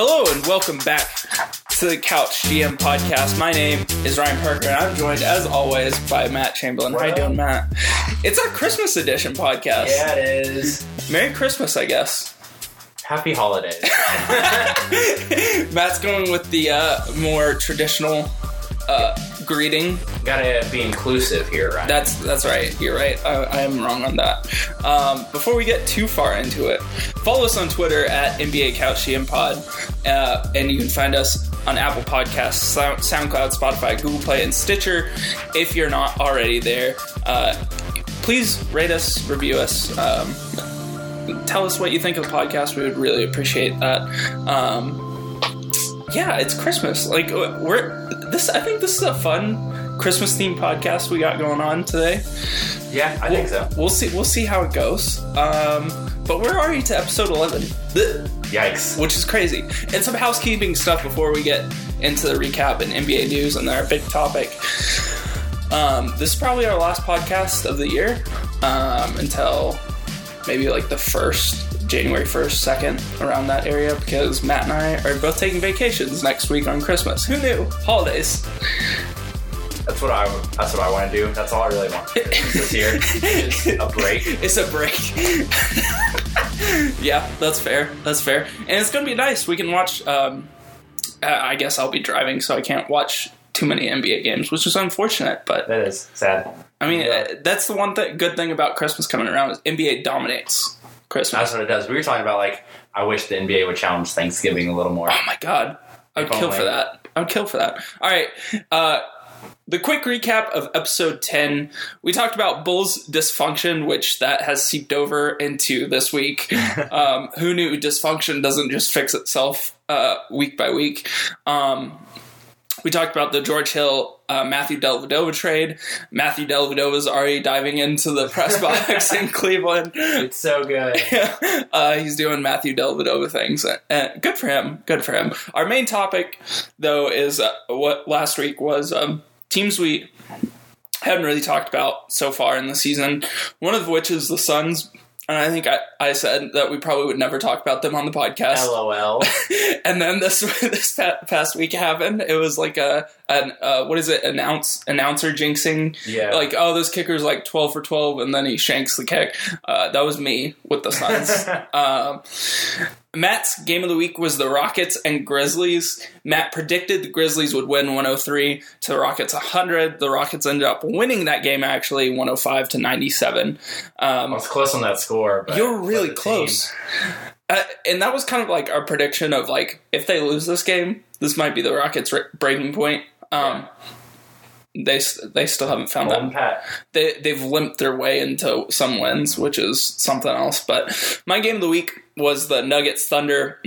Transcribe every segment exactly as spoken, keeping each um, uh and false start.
Hello and welcome back to the Couch G M podcast. My name is Ryan Parker, and I'm joined, as always, by Matt Chamberlain. What How up? You doing, Matt? It's our Christmas edition podcast. Yeah, it is. Merry Christmas, I guess. Happy holidays. Matt's going with the uh, more traditional uh, greeting. Gotta be inclusive here, right? That's that's right. You're right. I, I am wrong on that. Um, before we get too far into it, follow us on Twitter at N B A Couch G M Pod, uh, and you can find us on Apple Podcasts, Sound, SoundCloud, Spotify, Google Play, and Stitcher. If you're not already there, uh, please rate us, review us. Um, tell us what you think of the podcast. We would really appreciate that. Um, yeah, it's Christmas. Like we're this. I think this is a fun Christmas themed podcast we got going on today. Yeah, I we'll, think so. We'll see. We'll see how it goes. Um, but we're already to episode eleven. Yikes! Which is crazy. And some housekeeping stuff before we get into the recap and N B A news and our big topic. Um, this is probably our last podcast of the year um, until. Maybe like the first, January first, second, around that area, because Matt and I are both taking vacations next week on Christmas. Who knew? Holidays. That's what I that's what I want to do. That's all I really want to do this year. It's a break. It's a break. Yeah, that's fair. That's fair. And it's going to be nice. We can watch, um, I guess I'll be driving, so I can't watch too many N B A games, which is unfortunate, but... That is sad. I mean, yeah. That's the one th- good thing about Christmas coming around is N B A dominates Christmas. That's what it does. We were talking about, like, I wish the N B A would challenge Thanksgiving a little more. Oh, my God. I would kill for that. I would kill for that. All right. Uh, the quick recap of episode ten. We talked about Bulls dysfunction, which that has seeped over into this week. um, who knew dysfunction doesn't just fix itself uh, week by week? Um We talked about the George Hill, uh, Matthew Dellavedova trade. Matthew Dellavedova is already diving into the press box in Cleveland. It's so good. uh, he's doing Matthew Dellavedova things. Uh, good for him. Good for him. Our main topic, though, is uh, what last week was um, teams we haven't really talked about so far in the season, one of which is the Suns. And I think I, I said that we probably would never talk about them on the podcast. LOL. And then this this past week happened. It was like a an uh, what is it? Announce announcer jinxing. Yeah. Like, oh, this kicker's like twelve for twelve, and then he shanks the kick. Uh, that was me with the Suns. um, Matt's game of the week was the Rockets and Grizzlies. Matt predicted the Grizzlies would win one oh three to the Rockets one hundred. The Rockets ended up winning that game, actually, one oh five to ninety-seven. Um, I was close on that score. But you're really close. Uh, and that was kind of like our prediction of, like, if they lose this game, this might be the Rockets' breaking point. Um, yeah. They they still haven't found Golden that. Pat. They, they've limped their way into some wins, which is something else. But my game of the week was the Nuggets Thunder.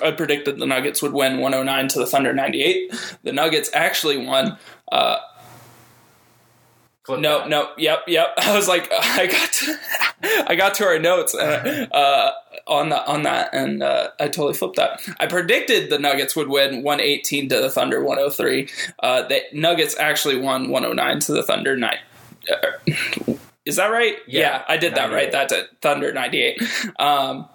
I predicted the Nuggets would win one oh nine to the Thunder ninety-eight. The Nuggets actually won. Uh, no, that. no, yep, yep. I was like, I got to, I got to our notes and, uh, on the on that, and uh, I totally flipped that. I predicted the Nuggets would win one eighteen to the Thunder one oh three. Uh, the Nuggets actually won one oh nine to the Thunder ninety-eight. Is that right? Yeah, yeah I did that right. That's it. Thunder ninety-eight. Um,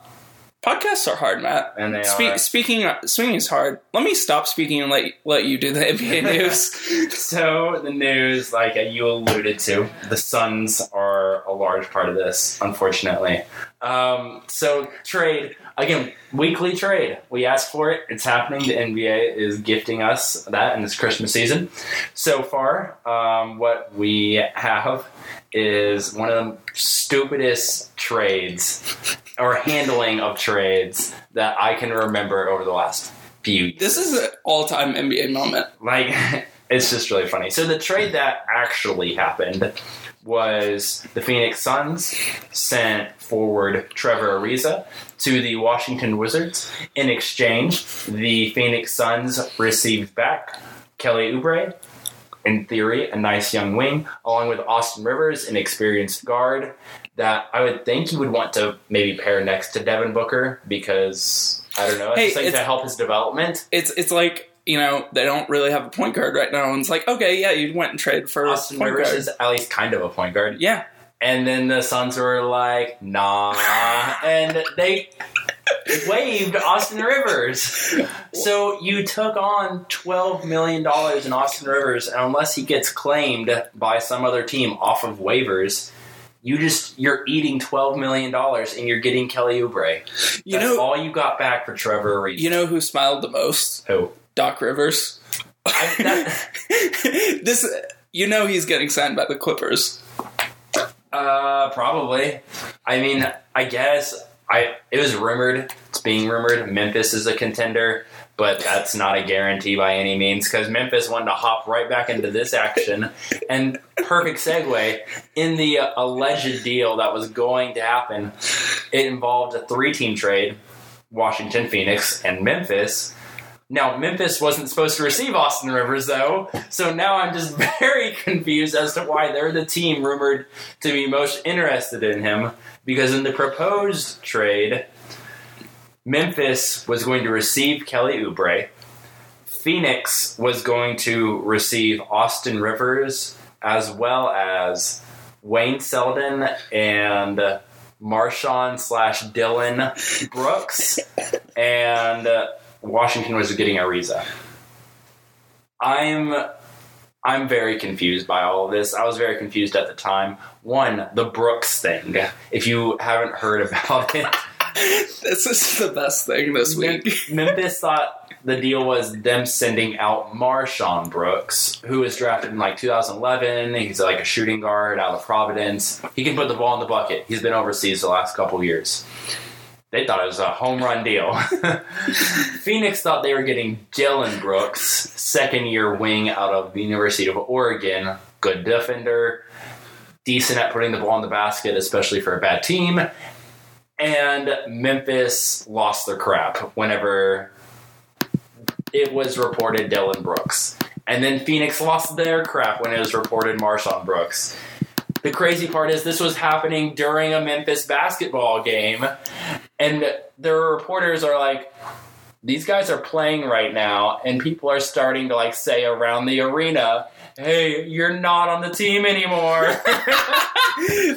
Podcasts are hard, Matt. And they Spe- are. Speaking, swinging is hard. Let me stop speaking and let let you do the N B A news. So the news, like you alluded to, the Suns are a large part of this, unfortunately. Um, so trade again, weekly trade. We asked for it. It's happening. The N B A is gifting us that in this Christmas season. So far, um, what we have is one of the stupidest trades. Or handling of trades that I can remember over the last few years. This is an all-time N B A moment. Like, it's just really funny. So the trade that actually happened was the Phoenix Suns sent forward Trevor Ariza to the Washington Wizards. In exchange, the Phoenix Suns received back Kelly Oubre, in theory, a nice young wing, along with Austin Rivers, an experienced guard, that I would think you would want to maybe pair next to Devin Booker because, I don't know, hey, it's like to help his development. It's it's like, you know, they don't really have a point guard right now. And it's like, okay, yeah, you went and traded for Austin point Rivers guard. Is at least kind of a point guard. Yeah. And then the Suns were like, nah. And they waived Austin Rivers. So you took on twelve million dollars in Austin Rivers, and unless he gets claimed by some other team off of waivers, you just, you're eating twelve million dollars and you're getting Kelly Oubre. That's you know, all you got back for Trevor Ariza. You know who smiled the most? Who? Doc Rivers. I, that, this, you know he's getting signed by the Clippers. Uh, probably. I mean, I guess... I it was rumored. It's being rumored. Memphis is a contender, but that's not a guarantee by any means, because Memphis wanted to hop right back into this action. And perfect segue, in the alleged deal that was going to happen, it involved a three-team trade, Washington, Phoenix, and Memphis. Now, Memphis wasn't supposed to receive Austin Rivers, though, so now I'm just very confused as to why they're the team rumored to be most interested in him, because in the proposed trade, Memphis was going to receive Kelly Oubre, Phoenix was going to receive Austin Rivers, as well as Wayne Selden and Marshon slash Dillon Brooks, and... Uh, Washington was getting Ariza. I'm I'm very confused by all of this. I was very confused at the time. One, the Brooks thing. If you haven't heard about it. This is the best thing this week. Memphis thought the deal was them sending out Marshon Brooks, who was drafted in like two thousand eleven. He's like a shooting guard out of Providence. He can put the ball in the bucket. He's been overseas the last couple years. They thought it was a home run deal. Phoenix thought they were getting Dillon Brooks, second-year wing out of the University of Oregon. Good defender, decent at putting the ball in the basket, especially for a bad team. And Memphis lost their crap whenever it was reported Dillon Brooks. And then Phoenix lost their crap when it was reported Marshon Brooks. The crazy part is this was happening during a Memphis basketball game, and their reporters are like, these guys are playing right now, and people are starting to like say around the arena, hey, you're not on the team anymore.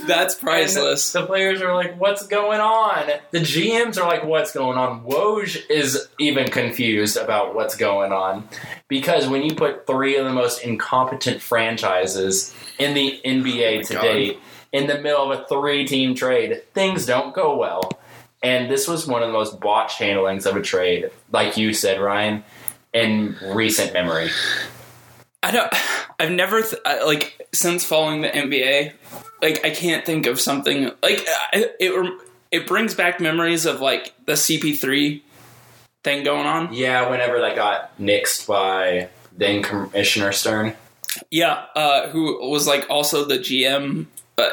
That's priceless. The, the players are like, what's going on? The G Ms are like, what's going on? Woj is even confused about what's going on, because when you put three of the most incompetent franchises in the N B A oh today, God. in the middle of a three-team trade, things don't go well. And this was one of the most botched handlings of a trade, like you said, Ryan, in recent memory. I don't. I've never th- I, like since following the N B A, like I can't think of something like I, it. It brings back memories of like the C P three thing going on. Yeah, whenever that got nixed by then Commissioner Stern. Yeah, uh, who was like also the G M, uh,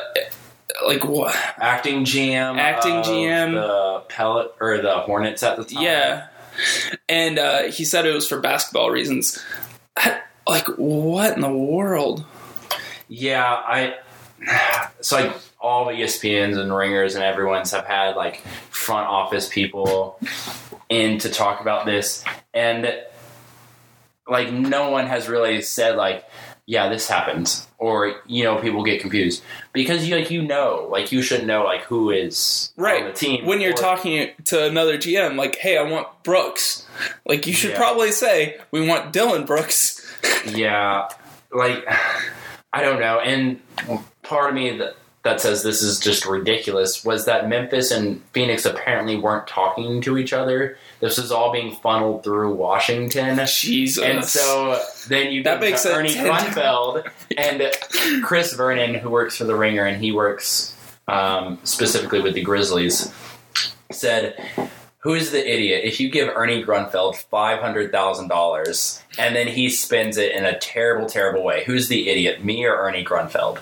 like what acting G M, acting of G M, the Pellet or the Hornets at the time. Yeah, and uh, he said it was for basketball reasons. I, like what in the world? Yeah, I. So like all the E S P Ns and Ringers and everyone's have had like front office people in to talk about this, and like no one has really said like, yeah, this happens, or you know, people get confused because you like you know, like you should know like who is right on the team when you're or, talking to another G M. Like, hey, I want Brooks. Like, you should yeah. probably say we want Dillon Brooks. Yeah, like I don't know, and part of me that, that says this is just ridiculous was that Memphis and Phoenix apparently weren't talking to each other. This is all being funneled through Washington. Jesus. And so then you get to Ernie Grunfeld and Chris Vernon, who works for The Ringer, and he works um, specifically with the Grizzlies, said, who's the idiot? If you give Ernie Grunfeld five hundred thousand dollars and then he spends it in a terrible, terrible way, who's the idiot, me or Ernie Grunfeld?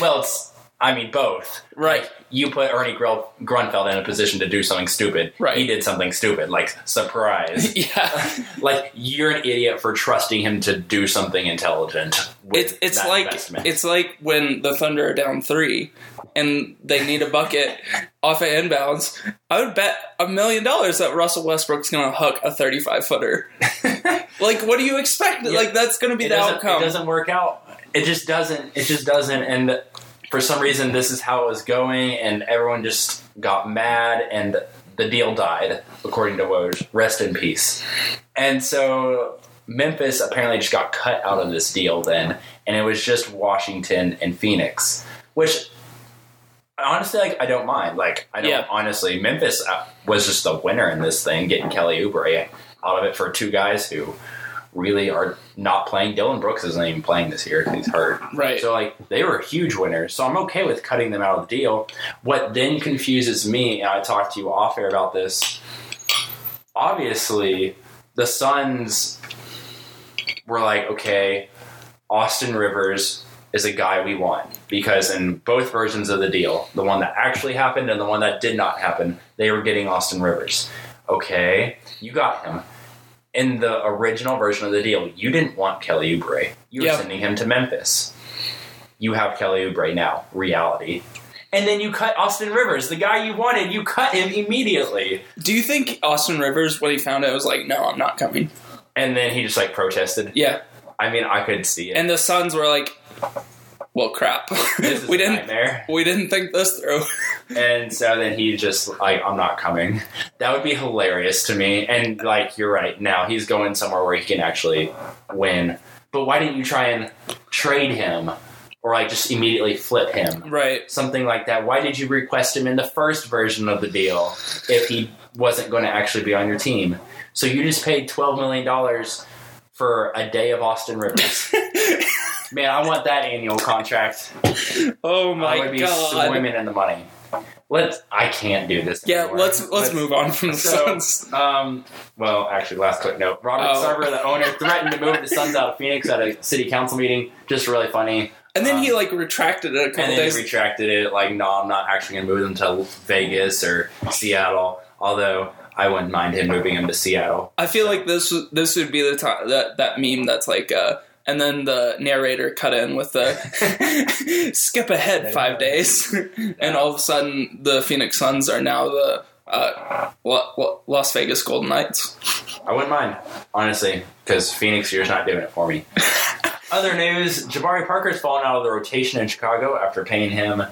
Well, it's, I mean, both. Right. Like, you put Ernie Grunfeld in a position to do something stupid. Right. He did something stupid, like, surprise. Yeah. Like, you're an idiot for trusting him to do something intelligent with it's, it's that like, investment. It's like when the Thunder are down three and they need a bucket off of inbounds, I would bet a million dollars that Russell Westbrook's going to hook a thirty-five footer. Like, what do you expect? Yeah. Like, that's going to be it the outcome. It doesn't work out. It just doesn't. It just doesn't. And for some reason, this is how it was going, and everyone just got mad, and The deal died, according to Woj. Rest in peace. And so Memphis apparently just got cut out of this deal then, and it was just Washington and Phoenix, which honestly, like, I don't mind. Like, I don't yeah. honestly, Memphis was just the winner in this thing, getting Kelly Oubre out of it for two guys who really are not playing. Dillon Brooks isn't even playing this year because he's hurt. Right. So, like, they were huge winners. So I'm okay with cutting them out of the deal. What then confuses me, and I talked to you off air about this, obviously the Suns were like, okay, Austin Rivers is a guy we want. Because in both versions of the deal, the one that actually happened and the one that did not happen, they were getting Austin Rivers. Okay, you got him. In the original version of the deal, you didn't want Kelly Oubre. You were yep. sending him to Memphis. You have Kelly Oubre now. Reality. And then you cut Austin Rivers, the guy you wanted. You cut him immediately. Do you think Austin Rivers, when he found out, was like, no, I'm not coming? And then he just, like, protested? Yeah. I mean, I could see it. And the Suns were like, well, crap. This is we didn't, nightmare. We didn't think this through. And so then he just, like, I'm not coming. That would be hilarious to me. And, like, you're right. Now he's going somewhere where he can actually win. But why didn't you try and trade him or, like, just immediately flip him? Right. Something like that. Why did you request him in the first version of the deal if he wasn't going to actually be on your team? So you just paid twelve million dollars for a day of Austin Rivers. Man, I want that annual contract. Oh my god! I would be god. swimming in the money. Let's. I can't do this. Yeah, anymore. let's let's but, move on from the so, Suns. Um, well, actually, last quick note: Robert oh. Sarver, the owner, threatened to move the Suns out of Phoenix at a city council meeting. Just really funny. And then um, he like retracted it a couple and then days. He retracted it. Like, no, I'm not actually going to move them to Vegas or Seattle. Although I wouldn't mind him moving them to Seattle. I feel so. like this this would be the time that that meme that's like. Uh, And then the narrator cut in with the skip ahead five days. And all of a sudden, the Phoenix Suns are now the uh, La- La- Las Vegas Golden Knights. I wouldn't mind, honestly, because Phoenix, you're not doing it for me. Other news, Jabari Parker's fallen out of the rotation in Chicago after paying him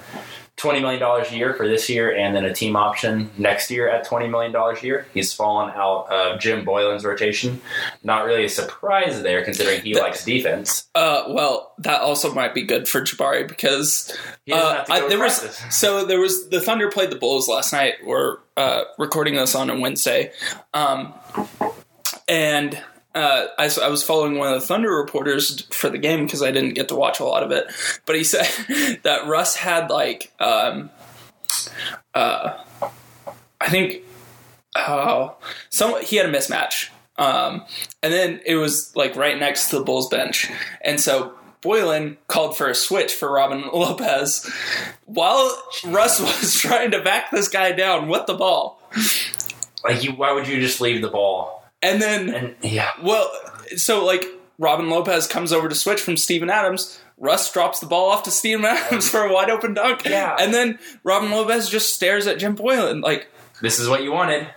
twenty million dollars a year for this year and then a team option next year at twenty million dollars a year. He's fallen out of Jim Boylen's rotation. Not really a surprise there, considering he that, likes defense. Uh, well, that also might be good for Jabari because he doesn't uh, have to go I, there was so there was the Thunder played the Bulls last night. We're uh, recording this on a Wednesday, um, and uh, I, I was following one of the Thunder reporters for the game because I didn't get to watch a lot of it. But he said that Russ had like, um, uh, I think, oh, some he had a mismatch, um, and then it was like right next to the Bulls bench, and so Boylen called for a switch for Robin Lopez while Russ was trying to back this guy down with the ball. Like, you, why would you just leave the ball? And then, and, yeah. well, so, like, Robin Lopez comes over to switch from Steven Adams. Russ drops the ball off to Steven Adams for a wide-open dunk. Yeah. And then Robin Lopez just stares at Jim Boylen, like, this is what you wanted.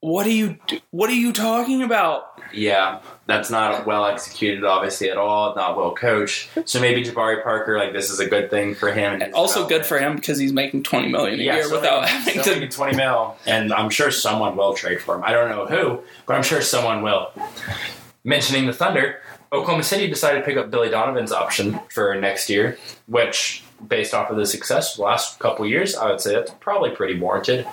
What are you What are you talking about? Yeah, that's not well executed, obviously, at all. Not well coached. So maybe Jabari Parker, like, this is a good thing for him. And also good for him because he's making twenty million dollars a yeah, year so without making, having to. Making twenty mil, and I'm sure someone will trade for him. I don't know who, but I'm sure someone will. Mentioning the Thunder, Oklahoma City decided to pick up Billy Donovan's option for next year, which, based off of the success of the last couple years, I would say that's probably pretty warranted.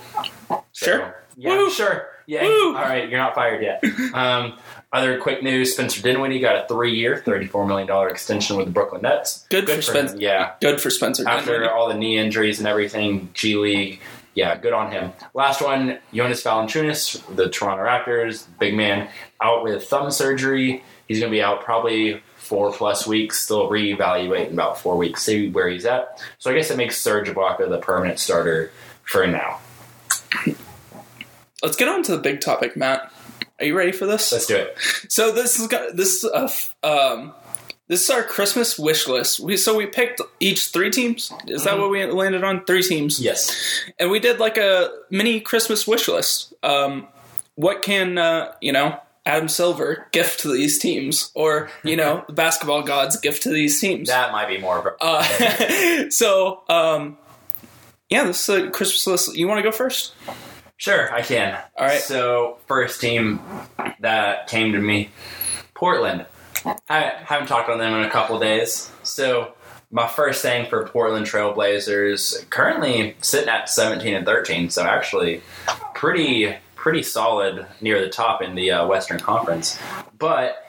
So, sure. Yeah, Woo. sure. Yeah, all right, you're not fired yet. Um, other quick news, Spencer Dinwiddie got a three-year, thirty-four million dollars extension with the Brooklyn Nets. Good, good for, for Spencer. Yeah. Good for Spencer Dinwiddie. After all the knee injuries and everything, G League, yeah, good on him. Last one, Jonas Valanciunas, the Toronto Raptors, big man, out with thumb surgery. He's going to be out probably four-plus weeks, still reevaluate in about four weeks, see where he's at. So I guess it makes Serge Ibaka the permanent starter for now. Let's get on to the big topic, Matt. Are you ready for this? Let's do it. So this is this uh, um this is our Christmas wish list. We so we picked each three teams. Is mm-hmm. that what we landed on? Three teams. Yes. And we did like a mini Christmas wish list. Um, what can uh, you know Adam Silver gift to these teams, or you know the basketball gods gift to these teams? That might be more of a uh, so um yeah, this is a Christmas list. You want to go first? Sure, I can. All right. So, first team that came to me, Portland. I haven't talked on them in a couple days. So, my first thing for Portland Trail Blazers, currently sitting at seventeen and thirteen, so actually pretty pretty solid near the top in the uh, Western Conference. But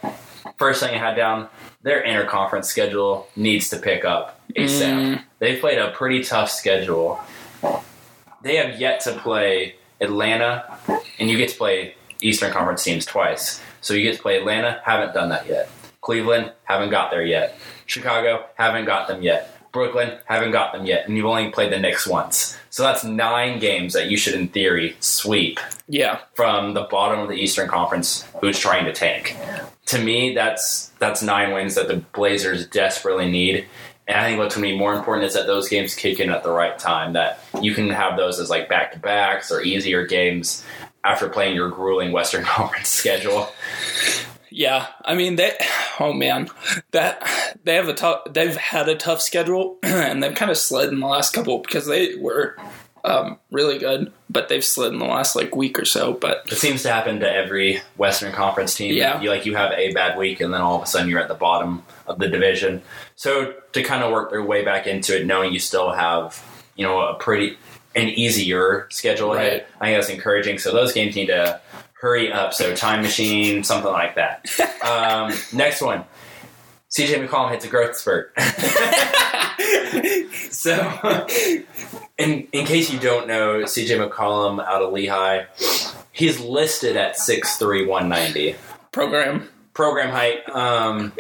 first thing I had down, their interconference schedule needs to pick up ASAP. Mm. They've played a pretty tough schedule. They have yet to play Atlanta, and you get to play Eastern Conference teams twice. So you get to play Atlanta, haven't done that yet. Cleveland, haven't got there yet. Chicago, haven't got them yet. Brooklyn, haven't got them yet. And you've only played the Knicks once. So that's nine games that you should, in theory, sweep yeah. from the bottom of the Eastern Conference who's trying to tank. To me, that's that's nine wins that the Blazers desperately need. And I think what's going to be more important is that those games kick in at the right time, that you can have those as like back-to-backs or easier games after playing your grueling Western Conference schedule. Yeah, I mean, they, oh man, that they have a tough, they've had a tough schedule, and they've kind of slid in the last couple because they were um, really good, but they've slid in the last like week or so. But it seems to happen to every Western Conference team. Yeah, you, like you have a bad week, and then all of a sudden you're at the bottom of the division. So to kind of work their way back into it, knowing you still have, you know, a pretty an easier schedule ahead, right. I think that's encouraging. So those games need to hurry up, so Time Machine, something like that. Um, next one. C J McCollum hits a growth spurt. So, in in case you don't know, C J McCollum out of Lehigh, he's listed at six three, one ninety. Program. Program height. Um,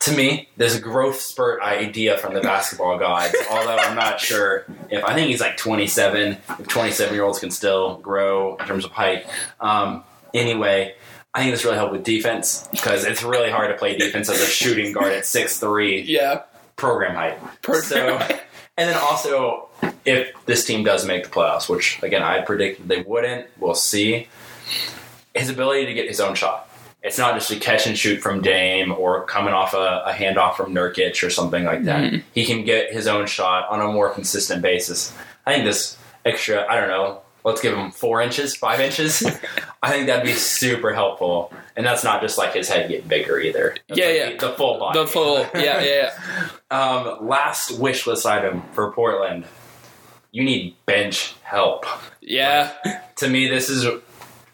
to me, there's a growth spurt idea from the basketball gods, although I'm not sure if, I think he's like twenty-seven, if twenty-seven-year-olds can still grow in terms of height. Um, anyway, I think this really helped with defense, because it's really hard to play defense as a shooting guard at six three. Yeah. Program height. Program so, height. And then also, if this team does make the playoffs, which, again, I predicted they wouldn't, we'll see, his ability to get his own shot. It's not just a catch and shoot from Dame or coming off a, a handoff from Nurkic or something like that. Mm. He can get his own shot on a more consistent basis. I think this extra, I don't know, let's give him four inches, five inches. I think that'd be super helpful. And that's not just like his head getting bigger either. That's yeah, like yeah. The, the full body. The full, yeah, yeah, yeah. Um, last wish list item for Portland. You need bench help. Yeah. Like, to me, this is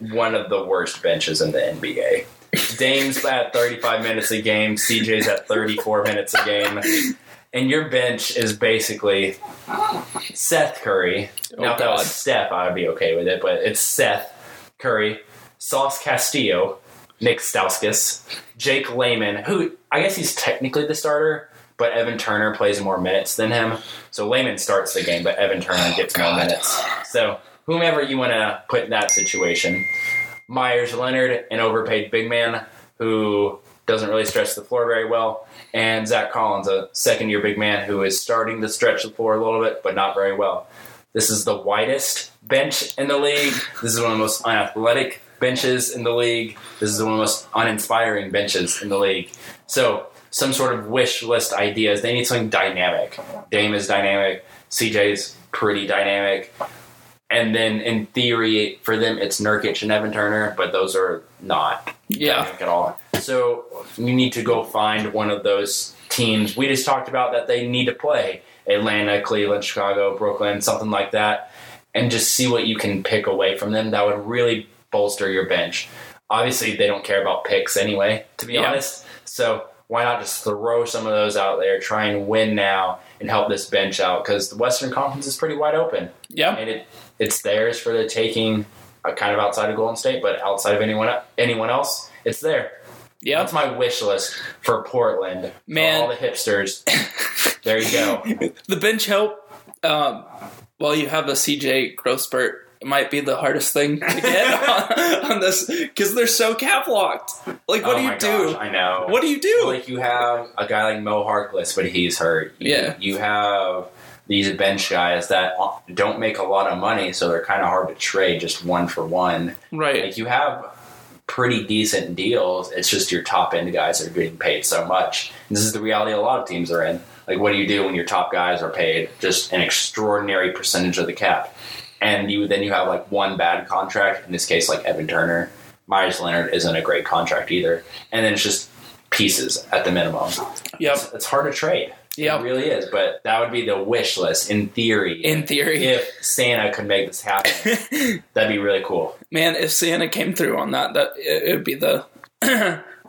one of the worst benches in the N B A. Dame's at thirty-five minutes a game. C J's at thirty-four minutes a game. And your bench is basically Seth Curry. Oh, now, if God. That was Steph, I would be okay with it. But it's Seth Curry, Sauce Castillo, Nick Stauskas, Jake Layman, who I guess he's technically the starter, but Evan Turner plays more minutes than him. So Layman starts the game, but Evan Turner gets more oh, minutes. So whomever you want to put in that situation. Myers Leonard, an overpaid big man who doesn't really stretch the floor very well, and Zach Collins, a second-year big man who is starting to stretch the floor a little bit, but not very well. This is the widest bench in the league. This is one of the most unathletic benches in the league. This is one of the most uninspiring benches in the league. So some sort of wish list ideas. They need something dynamic. Dame is dynamic. C J is pretty dynamic. And then, in theory, for them, it's Nurkic and Evan Turner, but those are not yeah. dynamic at all. So you need to go find one of those teams we just talked about that they need to play. Atlanta, Cleveland, Chicago, Brooklyn, something like that. And just see what you can pick away from them. That would really bolster your bench. Obviously, they don't care about picks anyway, to be yeah. honest. So why not just throw some of those out there, try and win now, and help this bench out? Because the Western Conference is pretty wide open. Yeah. And it... It's theirs for the taking, uh, kind of outside of Golden State, but outside of anyone anyone else, it's there. Yeah, that's my wish list for Portland. Man, for all the hipsters. There you go. The bench help. Um, while you have a C J growth spurt, it might be the hardest thing to get on, on this because they're so cap locked. Like, what oh do you do? Gosh, I know. What do you do? Like, you have a guy like Mo Harkless, but he's hurt. You, yeah, you have these bench guys that don't make a lot of money, so they're kind of hard to trade just one for one. Right. Like, you have pretty decent deals. It's just your top-end guys are getting paid so much. And this is the reality a lot of teams are in. Like, what do you do when your top guys are paid just an extraordinary percentage of the cap? And you then you have like one bad contract. In this case, like Evan Turner. Myers Leonard isn't a great contract either. And then it's just pieces at the minimum. Yep. It's, it's hard to trade. Yep. It really is. But that would be the wish list in theory. In theory. If Santa could make this happen, that'd be really cool. Man, if Santa came through on that, that it would be the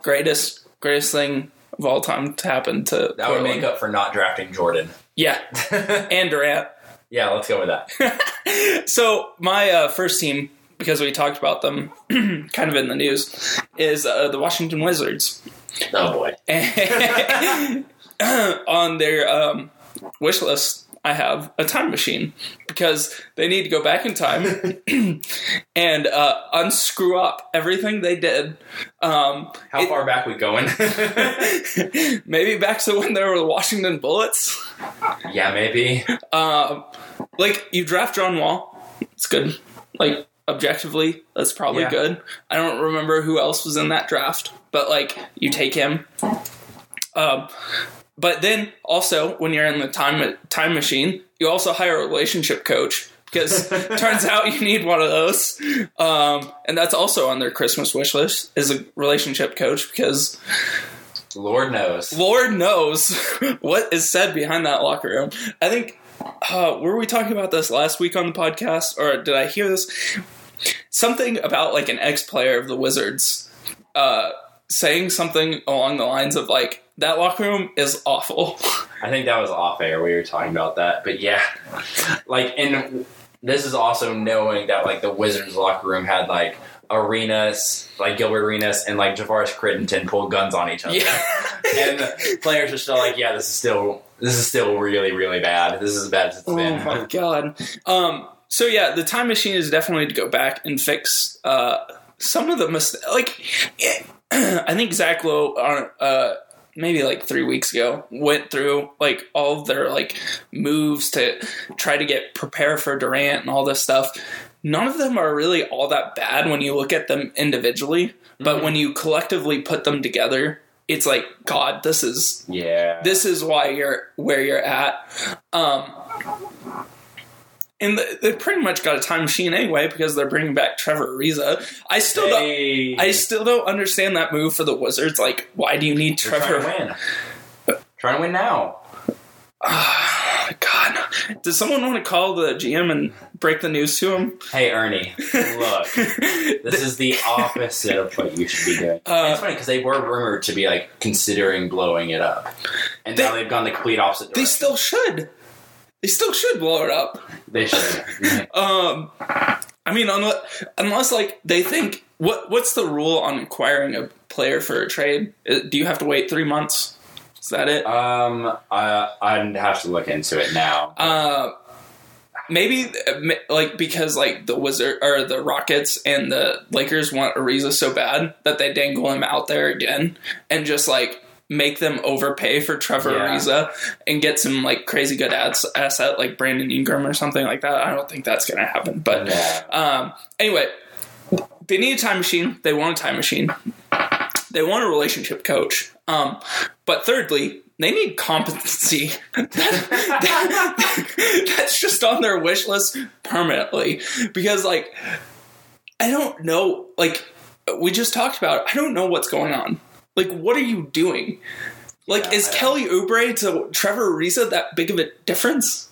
greatest, greatest thing of all time to happen to That Portland. Would make up for not drafting Jordan. Yeah. And Durant. Yeah, let's go with that. So my uh, first team, because we talked about them kind of in the news, is uh, the Washington Wizards. Oh, boy. On their um, wish list, I have a time machine because they need to go back in time and uh, unscrew up everything they did. Um, How it, far back we going? Maybe back to when there were the Washington Bullets. Yeah, maybe. Uh, like, you draft John Wall. It's good. Like, objectively, that's probably yeah. good. I don't remember who else was in that draft, but, like, you take him. Um, but then also when you're in the time time machine, you also hire a relationship coach because turns out you need one of those. Um, and that's also on their Christmas wish list is a relationship coach because Lord knows, Lord knows what is said behind that locker room. I think, uh, were we talking about this last week on the podcast or did I hear this? Something about like an ex-player of the Wizards, uh, saying something along the lines of like, that locker room is awful. I think that was off air. We were talking about that. But yeah, like, and this is also knowing that like the Wizards locker room had like Arenas, like Gilbert Arenas and like Javaris Crittenton pulled guns on each other. Yeah. And the players are still like, yeah, this is still, this is still really, really bad. This is as bad as it's been. Oh my God. Um, so yeah, the time machine is definitely to go back and fix, uh, some of the mistakes. Like, I think Zach Lowe on, uh, maybe like three weeks ago, went through like all of their like moves to try to get prepare for Durant and all this stuff. None of them are really all that bad when you look at them individually, mm-hmm. but when you collectively put them together, it's like, God, this is, yeah, this is why you're where you're at. Um, And they pretty much got a time machine anyway because they're bringing back Trevor Ariza. I still hey. don't. I still don't understand that move for the Wizards. Like, why do you need Trevor? They're trying to win. Trying to win now. Oh, God, does someone want to call the G M and break the news to him? Hey, Ernie, look, this is the opposite of what you should be doing. Uh, it's funny because they were rumored to be like considering blowing it up, and they, now they've gone the complete opposite direction. They still should. They still should blow it up. They should. um, I mean, unless, unless like they think what what's the rule on acquiring a player for a trade? Do you have to wait three months? Is that it? Um, I I'd have to look into it now. Uh, maybe like because like the Wizard or the Rockets and the Lakers want Ariza so bad that they dangle him out there again and just like make them overpay for Trevor yeah. Ariza and get some like crazy good ads, asset like Brandon Ingram or something like that. I don't think that's going to happen. But um, anyway, they need a time machine. They want a time machine. They want a relationship coach. Um, but thirdly, they need competency. that, that, that's just on their wish list permanently because like, I don't know, like we just talked about, I don't know what's going on. Like, what are you doing? Like, yeah, is Kelly Oubre to Trevor Ariza that big of a difference?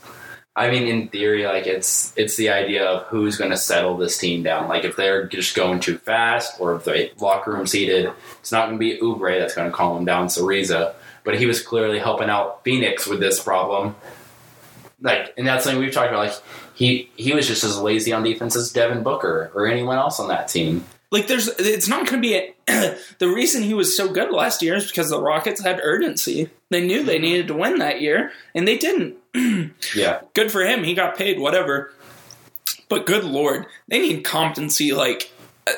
I mean, in theory, like, it's it's the idea of who's going to settle this team down. Like, if they're just going too fast or if they're locker room seated, it's not going to be Oubre that's going to calm them down, it's Ariza. But he was clearly helping out Phoenix with this problem. Like, and that's something we've talked about. Like, he, he was just as lazy on defense as Devin Booker or anyone else on that team. Like, there's, it's not going to be a, the reason he was so good last year is because the Rockets had urgency. They knew they needed to win that year, and they didn't. Yeah. Good for him. He got paid, whatever. But good Lord, they need competency. Like,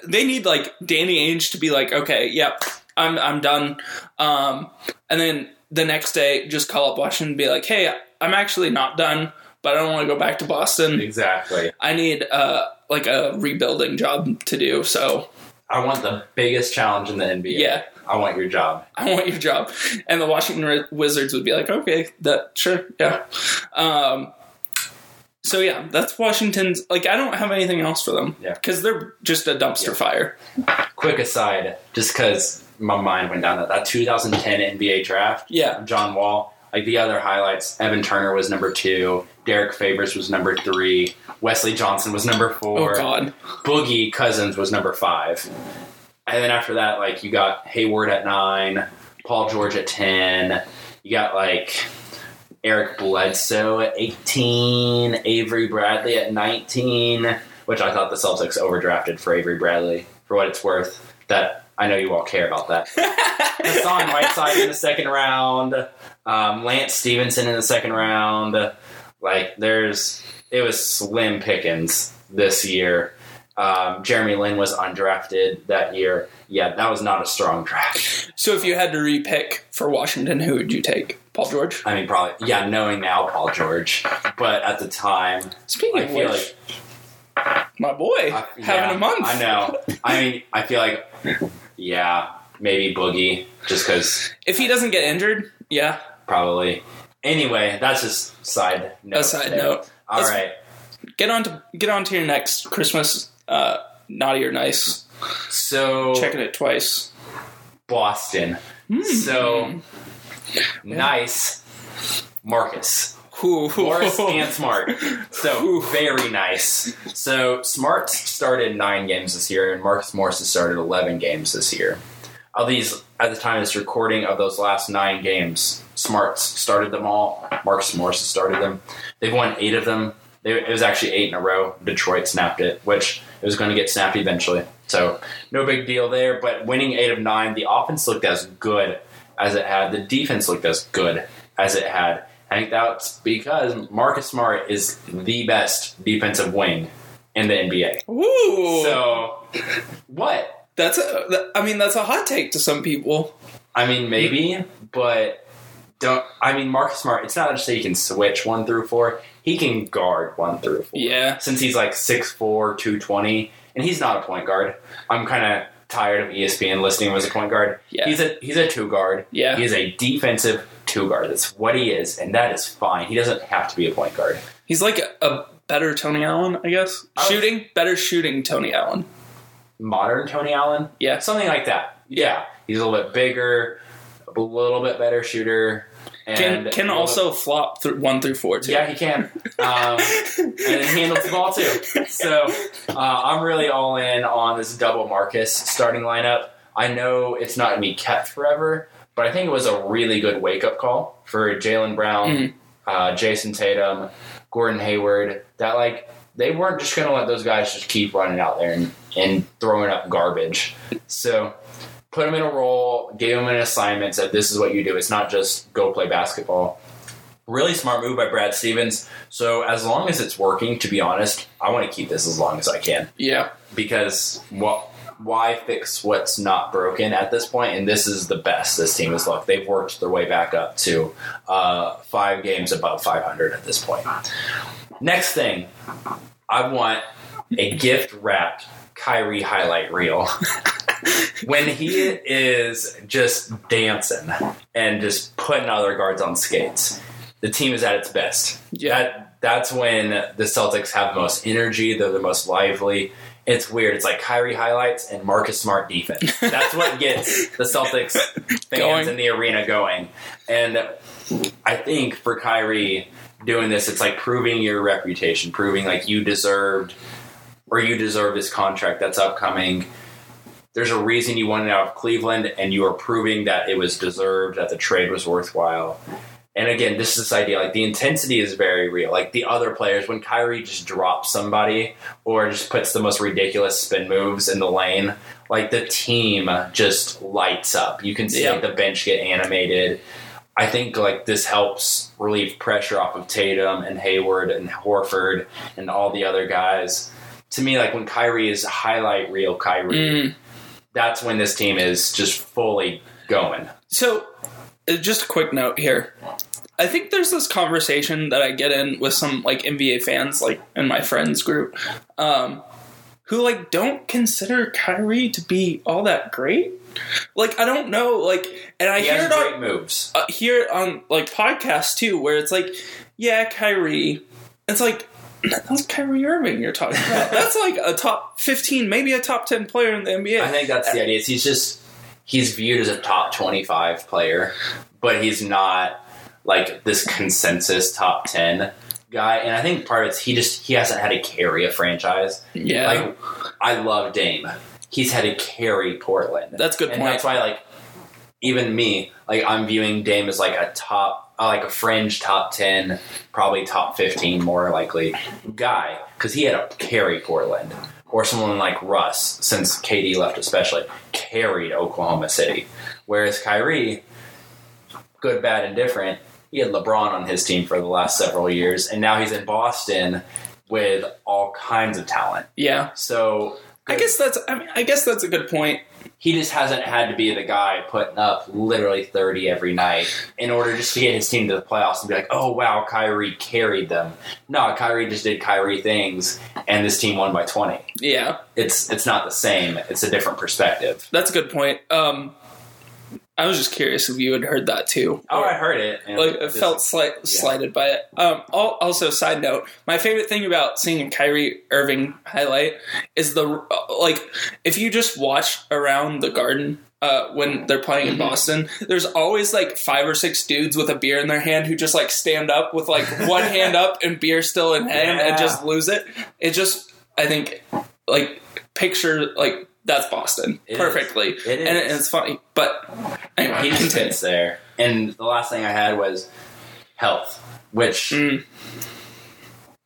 they need, like, Danny Ainge to be like, okay, yep, yeah, I'm I'm done. Um, and then the next day, just call up Washington and be like, hey, I'm actually not done, but I don't want to go back to Boston. Exactly. I need, uh, like a rebuilding job to do. So I want the biggest challenge in the N B A. Yeah. I want your job. I want your job. And the Washington Wizards would be like, okay, that sure. Yeah. Um, So, yeah, that's Washington's. Like, I don't have anything else for them. Yeah. Because they're just a dumpster yeah. fire. Quick aside, just because my mind went down that, that two thousand ten N B A draft. Yeah. John Wall. Like, the other highlights, Evan Turner was number two. Derek Favors was number three. Wesley Johnson was number four. Oh, God. Boogie Cousins was number five. And then after that, like, you got Hayward at nine. Paul George at ten. You got, like... Eric Bledsoe at eighteen, Avery Bradley at nineteen, which I thought the Celtics overdrafted for Avery Bradley, for what it's worth. That I know you all care about that. Hassan Whiteside in the second round, um, Lance Stevenson in the second round. Like, there's, it was slim pickings this year. Um, Jeremy Lin was undrafted that year. Yeah, that was not a strong draft. So if you had to repick for Washington, who would you take? Paul George? I mean, probably. Yeah, knowing now, Paul George. But at the time, speaking I of feel which, like my boy I, yeah, having a month. I know. I mean, I feel like, yeah, maybe Boogie, just because if he doesn't get injured, yeah, probably. Anyway, that's just side note. A side there. note. All Let's right, get on to get on to your next Christmas. Uh, naughty or nice. So checking it twice. Boston. Mm. So nice. Marcus. Ooh. Morris and Smart. So Ooh. very nice. So Smart started nine games this year, and Marcus Morris has started eleven games this year. Of these, at the time of this recording, of those last nine games, Smart's started them all. Marcus Morris has started them. They've won eight of them. It was actually eight in a row. Detroit snapped it, which it was going to get snapped eventually. So no big deal there. But winning eight of nine, the offense looked as good as it had. The defense looked as good as it had. I think that's because Marcus Smart is the best defensive wing in the N B A. Ooh. So what? That's a, I mean, that's a hot take to some people. I mean, maybe, but don't. I mean, Marcus Smart, it's not just that he can switch one through four. He can guard one through four. Yeah. Since he's like six four, two twenty, and he's not a point guard. I'm kind of tired of E S P N listing him as a point guard. Yeah. He's a he's a two guard. Yeah. He's a defensive two guard. That's what he is, and that is fine. He doesn't have to be a point guard. He's like a, a better Tony Allen, I guess. I shooting, was, better shooting Tony Allen. Modern Tony Allen? Yeah. Something like that. Yeah. He's a little bit bigger, a little bit better shooter. And can can also bit, flop through one through four too. Yeah, he can, um, and then handles the ball too. So uh, I'm really all in on this double Marcus starting lineup. I know it's not going to be kept forever, but I think it was a really good wake up call for Jaylen Brown, mm-hmm. uh, Jason Tatum, Gordon Hayward. That like they weren't just going to let those guys just keep running out there and, and throwing up garbage. So. Put him in a role, gave him an assignment, said this is what you do. It's not just go play basketball. Really smart move by Brad Stevens. So as long as it's working, to be honest, I want to keep this as long as I can. Yeah. Because what, why fix what's not broken at this point? And this is the best this team has looked. They've worked their way back up to uh, five games above five hundred at this point. Next thing, I want a gift-wrapped Kyrie highlight reel. When he is just dancing and just putting other guards on skates, the team is at its best. Yeah. That, that's when the Celtics have the most energy. They're the most lively. It's weird. It's like Kyrie highlights and Marcus Smart defense. That's what gets the Celtics fans going. In the arena going. And I think for Kyrie doing this, it's like proving your reputation, proving like you deserved or you deserve this contract that's upcoming. There's a reason you wanted out of Cleveland, and you are proving that it was deserved, that the trade was worthwhile. And again, this is this idea, like, the intensity is very real. Like, the other players, when Kyrie just drops somebody or just puts the most ridiculous spin moves in the lane, like, the team just lights up. You can see, yeah. like, the bench get animated. I think, like, this helps relieve pressure off of Tatum and Hayward and Horford and all the other guys. To me, like, when Kyrie is highlight reel Kyrie, mm. that's when this team is just fully going. So, just a quick note here. I think there's this conversation that I get in with some, like, N B A fans, like, in my friends group, um, who, like, don't consider Kyrie to be all that great. Like, I don't know, like, and I he hear has it on, great moves. Uh, hear it on, like, podcasts, too, where it's like, yeah, Kyrie. It's like, That's Kyrie Irving you're talking about. That's like a top fifteen, maybe a top ten player in the N B A. I think that's the idea. He's just he's viewed as a top twenty-five player, but he's not like this consensus top ten guy. And I think part of it's he just he hasn't had to carry a franchise. Yeah, like I love Dame. He's had to carry Portland. That's a good point. And that's why like even me, like I'm viewing Dame as like a top. Uh, like a fringe top ten, probably top fifteen more likely guy, because he had to carry Portland, or someone like Russ, since K D left especially, carried Oklahoma City. Whereas Kyrie, good, bad, and different, he had LeBron on his team for the last several years, and now he's in Boston with all kinds of talent. Yeah. So I guess that's I mean I guess that's a good point. He just hasn't had to be the guy putting up literally thirty every night in order just to get his team to the playoffs and be like, oh, wow, Kyrie carried them. No, Kyrie just did Kyrie things, and this team won by twenty. Yeah. It's it's not the same. It's a different perspective. That's a good point. Um, I was just curious if you had heard that, too. Oh, or, I heard it. And like, I felt just, slight, yeah. slighted by it. Um, also, side note, my favorite thing about seeing a Kyrie Irving highlight is the – like if you just watch around the Garden uh, when they're playing in Boston, there's always like five or six dudes with a beer in their hand who just like stand up with like one hand up and beer still in hand yeah. and just lose it. It just, I think, like picture like that's Boston it perfectly. Is. It is. And, it, and it's funny. But anyway, he just sits there. And the last thing I had was health, which mm.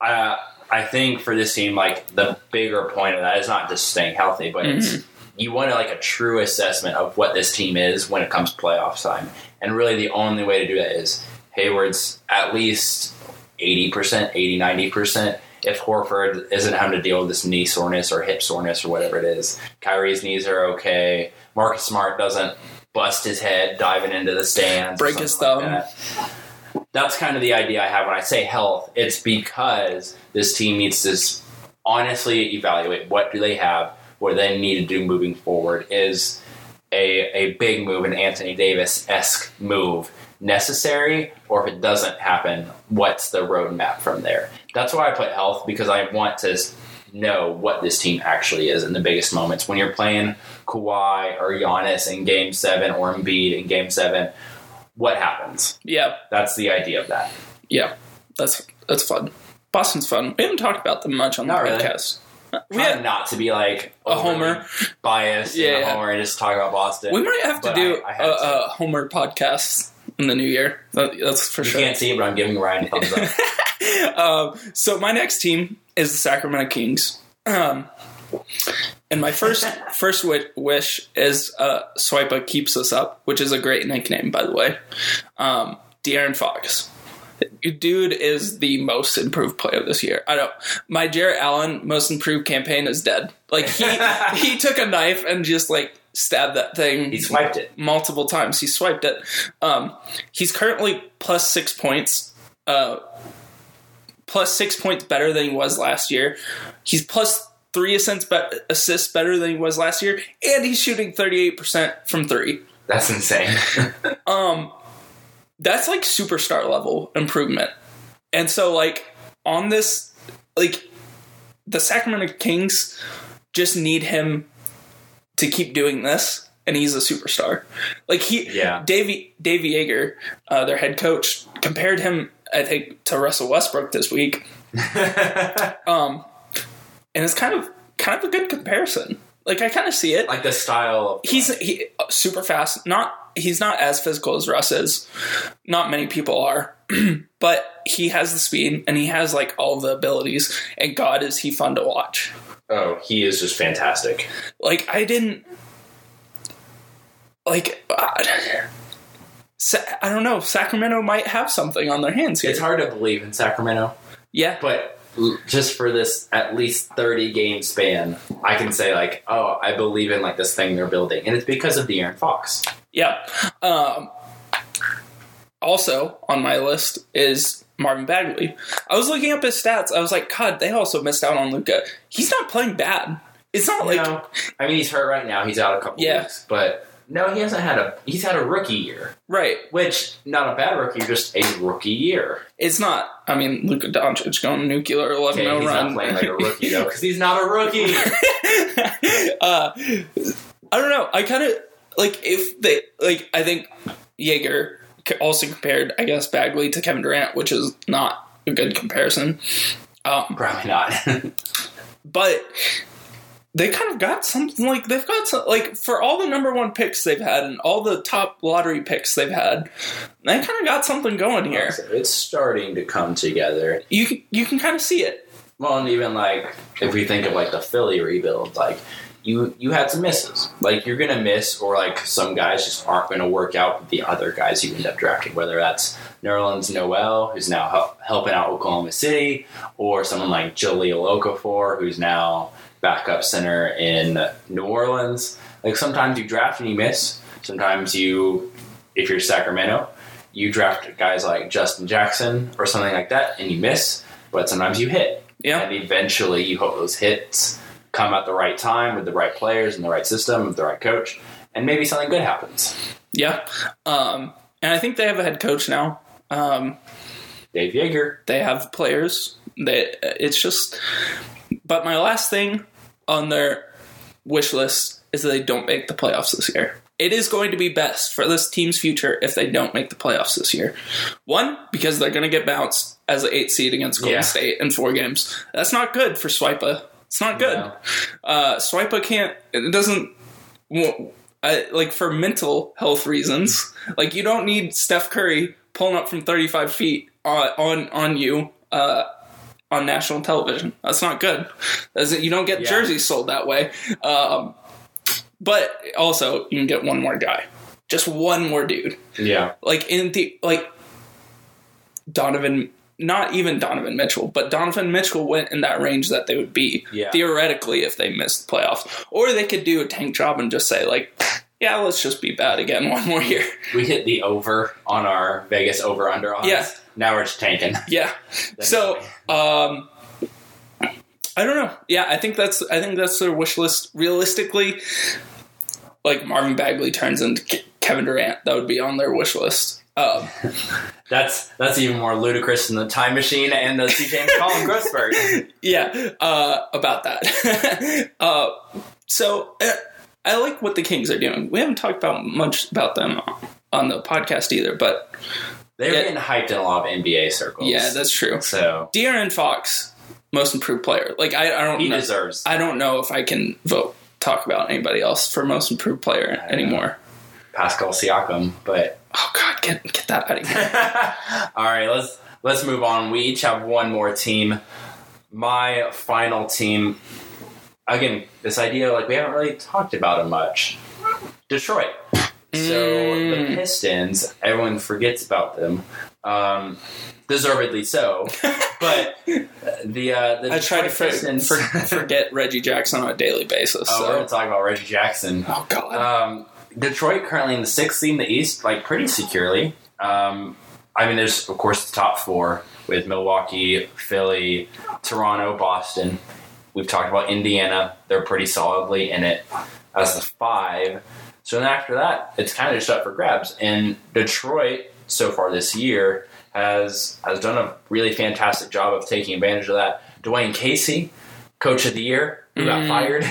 uh I think for this team, like, the bigger point of that is not just staying healthy, but mm-hmm. it's you want, like, a true assessment of what this team is when it comes to playoff time. And really the only way to do that is Hayward's at least eighty percent, eighty, ninety percent. If Horford isn't having to deal with this knee soreness or hip soreness or whatever it is, Kyrie's knees are okay. Marcus Smart doesn't bust his head diving into the stands. Break his thumb. Like that. That's kind of the idea I have when I say health. It's because this team needs to honestly evaluate what do they have, what they need to do moving forward. Is a a big move, an Anthony Davis-esque move necessary? Or if it doesn't happen, what's the roadmap from there? That's why I put health, because I want to know what this team actually is in the biggest moments. When you're playing Kawhi or Giannis in Game seven or Embiid in Game seven, what happens? Yeah. That's the idea of that. Yeah. That's that's fun. Boston's fun. We haven't talked about them much on not the really. podcast. We had not to be like a Homer biased yeah, and a Homer and just talk about Boston. We might have to do I, I a, to. a Homer podcast in the new year. That, that's for you sure. You can't see it, but I'm giving Ryan a thumbs up. um, so my next team is the Sacramento Kings. Um, and my first first wish is uh, Swipa Keeps Us Up, which is a great nickname, by the way. Um, De'Aaron Fox. Dude is the most improved player this year. I don't. My Jarrett Allen most improved campaign is dead. Like he he took a knife and just like stabbed that thing. He swiped it multiple times. He swiped it. Um, he's currently plus six points. Uh, plus six points better than he was last year. He's plus three assists better than he was last year, and he's shooting thirty-eight percent from three. That's insane. um, that's like superstar level improvement. And so, like, on this, like, the Sacramento Kings just need him to keep doing this, and he's a superstar. Like, he, yeah. Dave, Dave Yeager, uh, their head coach, compared him, I think, to Russell Westbrook this week. um, And it's kind of kind of a good comparison. Like I kind of see it. Like the style. Of he's he, super fast. Not he's not as physical as Russ is. Not many people are, but he has the speed and he has like all the abilities. And God, is he fun to watch? Oh, he is just fantastic. Like I didn't. Like I don't know. Sacramento might have something on their hands here. It's hard to believe in Sacramento. Yeah, but. Just for this at least thirty-game span, I can say, like, oh, I believe in, like, this thing they're building. And it's because of De'Aaron Fox. Yeah. Um, also on my list is Marvin Bagley. I was looking up his stats. I was like, God, they also missed out on Luka. He's not playing bad. It's not you like... know, I mean, he's hurt right now. He's out a couple yeah. weeks. But No, he hasn't had a... He's had a rookie year. Right. Which, not a bad rookie, just a rookie year. It's not... I mean, Luka Doncic going nuclear, eleven oh okay, no he's run. He's not playing like a rookie, though, because he's not a rookie! uh, I don't know. I kind of... Like, if they... Like, I think Jaeger also compared, I guess, Bagley to Kevin Durant, which is not a good comparison. Um, Probably not. But... They kind of got something like they've got some, like for all the number one picks they've had and all the top lottery picks they've had, they kind of got something going here. It's starting to come together. You can, you can kind of see it. Well, and even like if we think of like the Philly rebuild, like you you had some misses. Like you're gonna miss, or like some guys just aren't gonna work out with the other guys you end up drafting. Whether that's Nerlens Noel, who's now help, helping out Oklahoma City, or someone like Jahlil Okafor, who's now backup center in New Orleans. Like sometimes you draft and you miss. Sometimes you, if you're Sacramento, you draft guys like Justin Jackson or something like that and you miss, but sometimes you hit. Yeah. And eventually you hope those hits come at the right time with the right players and the right system with the right coach, and maybe something good happens. Yeah. Um, and I think they have a head coach now. Um, Dave Yeager. They have players. They, it's just... But my last thing on their wish list is that they don't make the playoffs this year. It is going to be best for this team's future if they don't make the playoffs this year. One, because they're going to get bounced as an eight seed against Golden yeah. State in four games. That's not good for Swipa. It's not good. No. Uh, Swipa can't... It doesn't... I, like, for mental health reasons, like, you don't need Steph Curry pulling up from thirty-five feet on, on, on you... Uh, on national television. That's not good. That's, you don't get yeah. jerseys sold that way. Um, but also, you can get one more guy. Just one more dude. Yeah. Like, in the, like, Donovan, not even Donovan Mitchell, but Donovan Mitchell went in that range that they would be, yeah. theoretically, if they missed the playoffs. Or they could do a tank job and just say, like, yeah, let's just be bad again one more year. We hit the over on our Vegas over-under on yeah. us. Now we're just tanking. Yeah. So, um, I don't know. Yeah, I think that's I think that's their wish list. Realistically, like Marvin Bagley turns into Ke- Kevin Durant, that would be on their wish list. Um, that's that's even more ludicrous than the Time Machine and the C J and Colin Grossberg. Yeah, uh, about that. uh, so uh, I like what the Kings are doing. We haven't talked about much about them on the podcast either, but. They're yeah. getting hyped in a lot of N B A circles. Yeah, that's true. So De'Aaron Fox, most improved player. Like I, I don't. He know, deserves. I don't know if I can vote talk about anybody else for most improved player anymore. Pascal Siakam, but oh god, get get that out of here. All right, let's let's move on. We each have one more team. My final team. Again, this idea like we haven't really talked about it much. Detroit. So the Pistons, everyone forgets about them, um, deservedly so. But the uh, the I try to Pistons for, forget Reggie Jackson on a daily basis. Oh, so. We're going to talk about Reggie Jackson. Oh God. Um, Detroit currently in the sixth seed in the East, like pretty securely. Um, I mean, there's of course the top four with Milwaukee, Philly, Toronto, Boston. We've talked about Indiana; they're pretty solidly in it as the five. So then after that, it's kind of just up for grabs. And Detroit, so far this year, has has done a really fantastic job of taking advantage of that. Dwayne Casey, coach of the year, who mm. got fired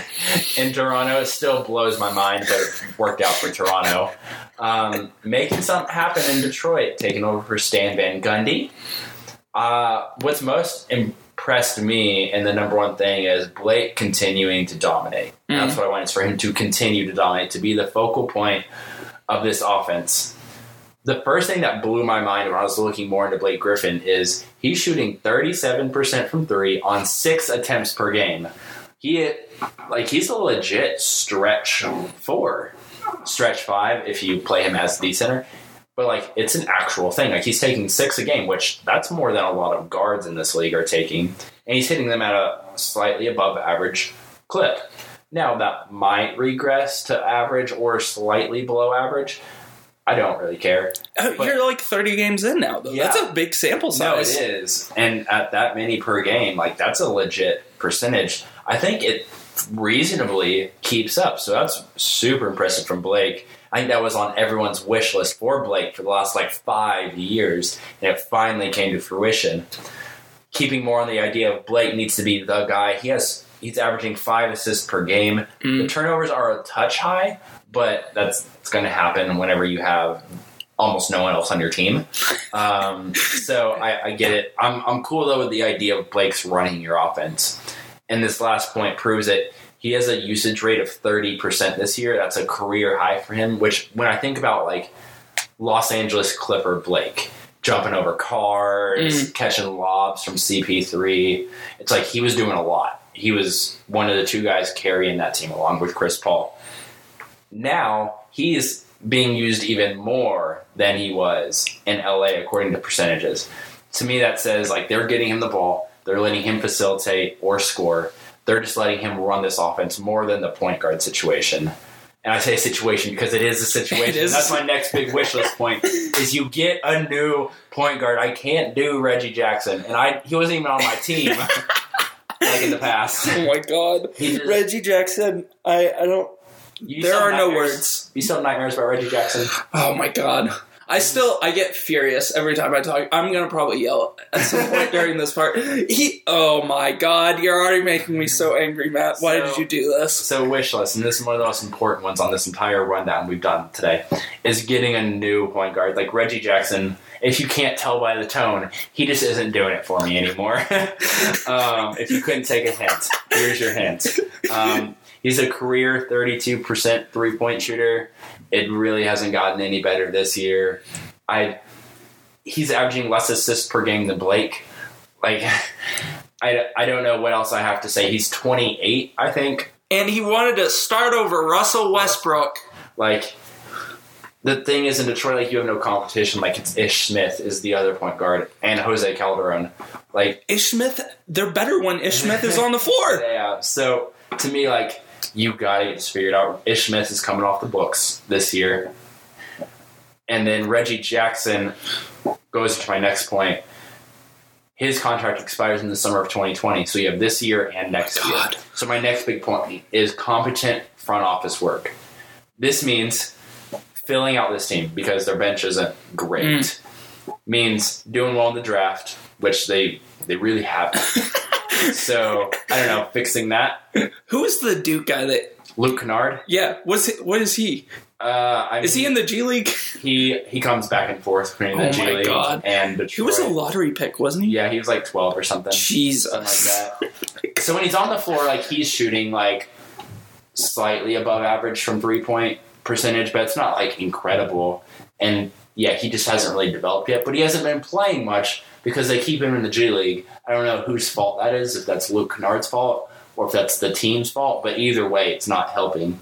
in Toronto. It still blows my mind, but it worked out for Toronto. Um, making something happen in Detroit, taking over for Stan Van Gundy. Uh, what's most impressed me, and the number one thing, is Blake continuing to dominate. Mm-hmm. That's what I want, is for him to continue to dominate, to be the focal point of this offense. The first thing that blew my mind when I was looking more into Blake Griffin is he's shooting thirty-seven percent from three on six attempts per game. He, like, he's a legit stretch four, stretch five if you play him as the center. But, like, it's an actual thing. Like, he's taking six a game, which that's more than a lot of guards in this league are taking. And he's hitting them at a slightly above average clip. Now, that might regress to average or slightly below average. I don't really care. Oh, but, you're, like, thirty games in now, though. Yeah. That's a big sample size. No, it is. And at that many per game, like, that's a legit percentage. I think it reasonably keeps up. So that's super impressive from Blake. I think that was on everyone's wish list for Blake for the last like five years, and it finally came to fruition. Keeping more on the idea of Blake needs to be the guy. He has he's averaging five assists per game. Mm. The turnovers are a touch high, but that's it's going to happen whenever you have almost no one else on your team. Um, so I, I get it. I'm I'm cool though with the idea of Blake's running your offense. And this last point proves it. He has a usage rate of thirty percent this year. That's a career high for him, which when I think about like Los Angeles Clipper Blake, jumping over cars, mm. catching lobs from C P three, it's like he was doing a lot. He was one of the two guys carrying that team along with Chris Paul. Now he's being used even more than he was in L A according to percentages. To me, that says like they're getting him the ball. They're letting him facilitate or score. They're just letting him run this offense more than the point guard situation. And I say situation because it is a situation. Is. That's my next big wish list point is you get a new point guard. I can't do Reggie Jackson. And I he wasn't even on my team like in the past. Oh, my God. Just, Reggie Jackson, I, I don't. There are nightmares. No words. You still have nightmares about Reggie Jackson? Oh, my God. I still, I get furious every time I talk. I'm going to probably yell at some point during this part. He, oh my God, you're already making me so angry, Matt. Why so, did you do this? So wish list, and this is one of the most important ones on this entire rundown we've done today, is getting a new point guard. Like Reggie Jackson, if you can't tell by the tone, he just isn't doing it for me anymore. um, if you couldn't take a hint, here's your hint. Um, he's a career thirty-two percent three-point shooter. It really hasn't gotten any better this year. I he's averaging less assists per game than Blake. Like I, I don't know what else I have to say. He's twenty-eight, I think, and he wanted to start over Russell Westbrook. Like the thing is in Detroit, like you have no competition. Like it's Ish Smith is the other point guard and Jose Calderon. Like Ish Smith, they're better when Ish Smith is on the floor. Yeah. So to me, like. You got to get this figured out. Ish Smith is coming off the books this year. And then Reggie Jackson goes to my next point. His contract expires in the summer of twenty twenty. So you have this year and next year. So my next big point is competent front office work. This means filling out this team because their bench isn't great. Mm. Means doing well in the draft, which they, they really haven't. So, I don't know, fixing that. Who is the Duke guy that... Luke Kennard? Yeah. What's it, what is he? Uh, I mean, is he in the G League? He he comes back and forth between oh the G League God. and Detroit. He was a lottery pick, wasn't he? Yeah, he was like twelve or something. Jesus. Something like that. So, when he's on the floor, like he's shooting like slightly above average from three-point percentage, but it's not like incredible. And yeah, he just hasn't really developed yet, but he hasn't been playing much because they keep him in the G League. I don't know whose fault that is, if that's Luke Kennard's fault or if that's the team's fault, but either way, it's not helping.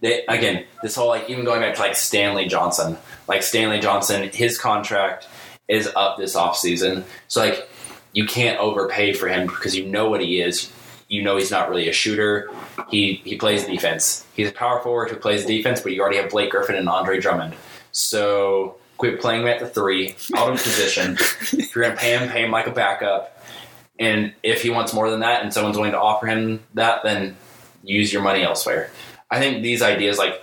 They, again, this whole, like, even going back to, like, Stanley Johnson. Like, Stanley Johnson, his contract is up this offseason. So, like, you can't overpay for him because you know what he is. You know he's not really a shooter. He, he plays defense. He's a power forward who plays defense, but you already have Blake Griffin and Andre Drummond. So quit playing him at the three, out of position. If you're going to pay him, pay him like a backup. And if he wants more than that and someone's willing to offer him that, then use your money elsewhere. I think these ideas, like,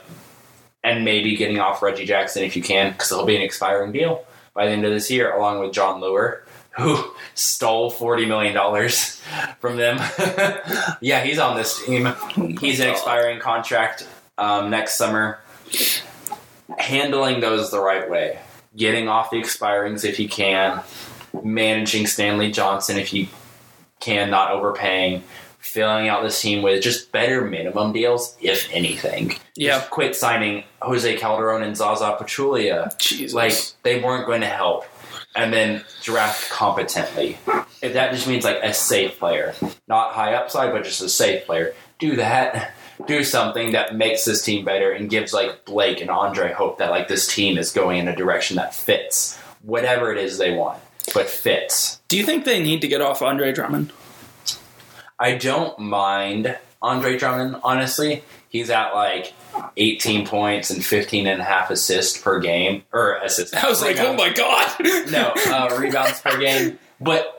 and maybe getting off Reggie Jackson if you can, because he'll be an expiring deal by the end of this year, along with John Lure, who stole forty million dollars from them. Yeah, he's on this team. He's an expiring contract um, next summer. Handling those the right way, getting off the expirings if you can, managing Stanley Johnson if you can, not overpaying, filling out this team with just better minimum deals, if anything. Yeah, just quit signing Jose Calderon and Zaza Pachulia. Jesus. Like, they weren't going to help. And then draft competently. If that just means, like, a safe player. Not high upside, but just a safe player. Do that. Do something that makes this team better and gives, like, Blake and Andre hope that, like, this team is going in a direction that fits whatever it is they want, but fits. Do you think they need to get off Andre Drummond? I don't mind Andre Drummond, honestly. He's at, like, eighteen points and fifteen and a half assists per game. Or assists. I was rebounds. Like, oh, my God. No, uh, rebounds per game. But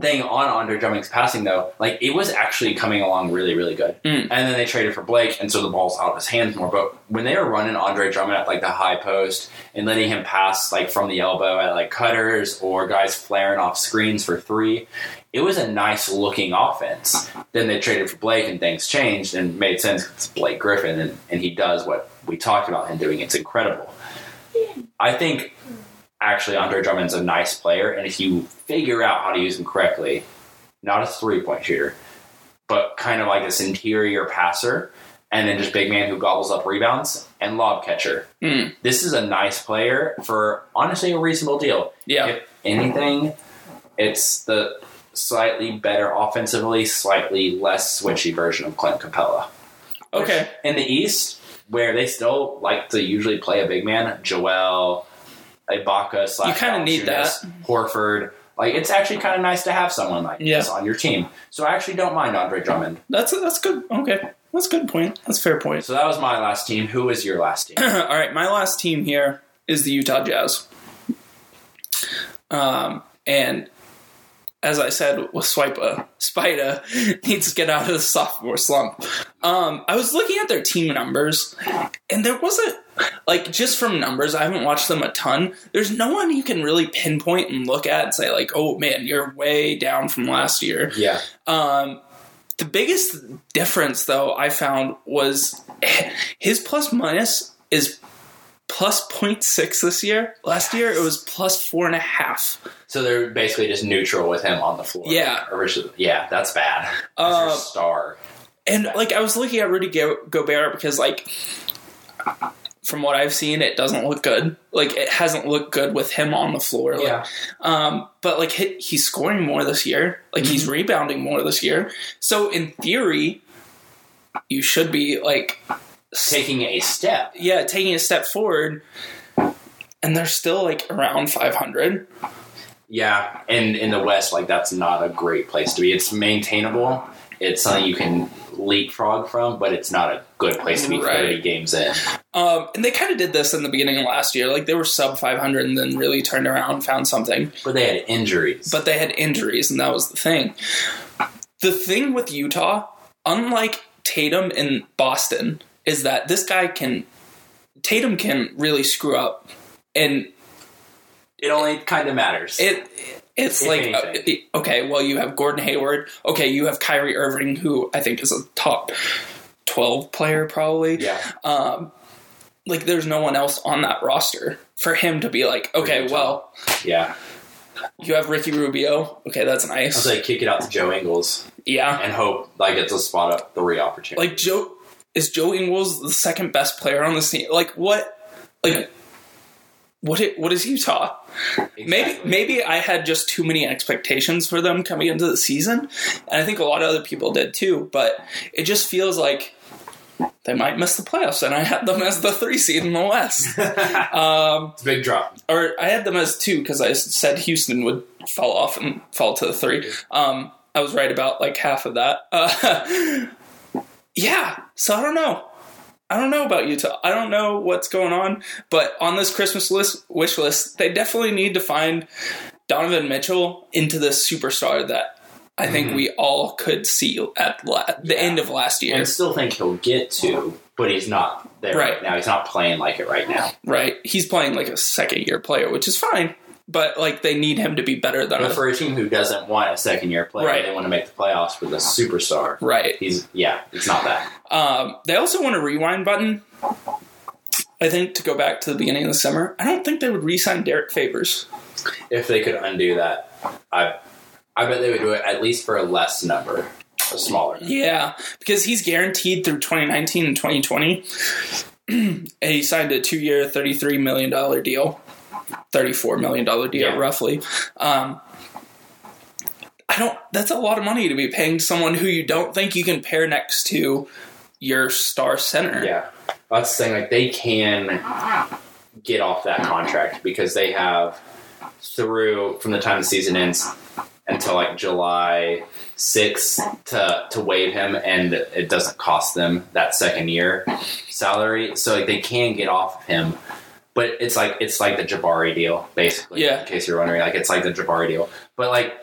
thing on Andre Drummond's passing, though, like, it was actually coming along really, really good. Mm. And then they traded for Blake, and so the ball's out of his hands more. But when they were running Andre Drummond at, like, the high post and letting him pass, like, from the elbow at, like, cutters or guys flaring off screens for three, it was a nice-looking offense. Then they traded for Blake, and things changed and made sense because it's Blake Griffin, and, and he does what we talked about him doing. It's incredible. I think... Actually, Andre Drummond's a nice player, and if you figure out how to use him correctly, not a three-point shooter, but kind of like this interior passer, and then just big man who gobbles up rebounds, and lob catcher. Mm. This is a nice player for, honestly, a reasonable deal. Yeah. If anything, it's the slightly better offensively, slightly less switchy version of Clint Capella. Okay. In the East, where they still like to usually play a big man, Joel... Ibaka slash you kind of need that. Horford. Like, it's actually kind of nice to have someone like yeah. this on your team. So I actually don't mind Andre Drummond. That's a, that's good. Okay. That's a good point. That's a fair point. So that was my last team. Who was your last team? All right. My last team here is the Utah Jazz. Um, and as I said, with Swipa, Spida needs to get out of the sophomore slump. Um, I was looking at their team numbers, and there wasn't, like, just from numbers, I haven't watched them a ton. There's no one you can really pinpoint and look at and say, like, oh, man, you're way down from last year. Yeah. Um, the biggest difference, though, I found was his plus-minus is plus zero point six this year. Last year, it was plus four and a half. So they're basically just neutral with him on the floor. Yeah. Originally. Yeah, that's bad. That's uh, your star. And, like, I was looking at Rudy Go- Gobert because, like, from what I've seen, it doesn't look good. Like, it hasn't looked good with him on the floor. Like, yeah. Um, but, like, he, he's scoring more this year. Like, mm-hmm. he's rebounding more this year. So, in theory, you should be, like... Taking a step. Yeah, taking a step forward. And they're still, like, around five hundred. Yeah, and in the West, like, that's not a great place to be. It's maintainable. It's something you can leapfrog from, but it's not a good place to be right. thirty games in. Um, and they kind of did this in the beginning of last year. Like, they were sub five hundred and then really turned around and found something. But they had injuries. But they had injuries, and that was the thing. The thing with Utah, unlike Tatum and Boston, is that this guy can... Tatum can really screw up, and... It only kind of matters. It It's if like, anything. Okay, well, you have Gordon Hayward. Okay, you have Kyrie Irving, who I think is a top twelve player probably. Yeah. Um, like, there's no one else on that roster for him to be like, okay, well. Yeah. You have Ricky Rubio. Okay, that's nice. I was like, kick it out to Joe Ingles. Yeah. And hope that gets a spot up three opportunity. Like, Joe, is Joe Ingles the second best player on this team? Like, what? Like... What it, what is Utah? Exactly. Maybe maybe I had just too many expectations for them coming into the season, and I think a lot of other people did too, but it just feels like they might miss the playoffs, and I had them as the three seed in the West. um, it's a big drop. Or I had them as two because I said Houston would fall off and fall to the three. Um, I was right about like half of that. Uh, yeah, so I don't know. I don't know about Utah. I don't know what's going on, but on this Christmas list, wish list, they definitely need to find Donovan Mitchell into the superstar that I think mm-hmm. we all could see at la- the yeah. end of last year. And I still think he'll get to, but he's not there right. right now. He's not playing like it right now. Right. He's playing like a second-year player, which is fine, but like they need him to be better than... But for a team who doesn't want a second-year player, right. they want to make the playoffs with a superstar. Right. He's Yeah, it's not that. Um, they also want a rewind button, I think, to go back to the beginning of the summer. I don't think they would re-sign Derek Favors. If they could undo that, I I bet they would do it at least for a less number, a smaller number. Yeah, because he's guaranteed through twenty nineteen and twenty twenty, and he signed a two-year, thirty-three million dollars deal, thirty-four million dollars deal, yeah. roughly. Um I don't. That's a lot of money to be paying someone who you don't think you can pair next to your star center. Yeah, that's the thing. Like, they can get off that contract because they have through from the time the season ends until like July sixth to to waive him, and it doesn't cost them that second year salary. So like they can get off of him. But it's like it's like the Jabari deal, basically. Yeah. In case you're wondering, like it's like the Jabari deal, but like.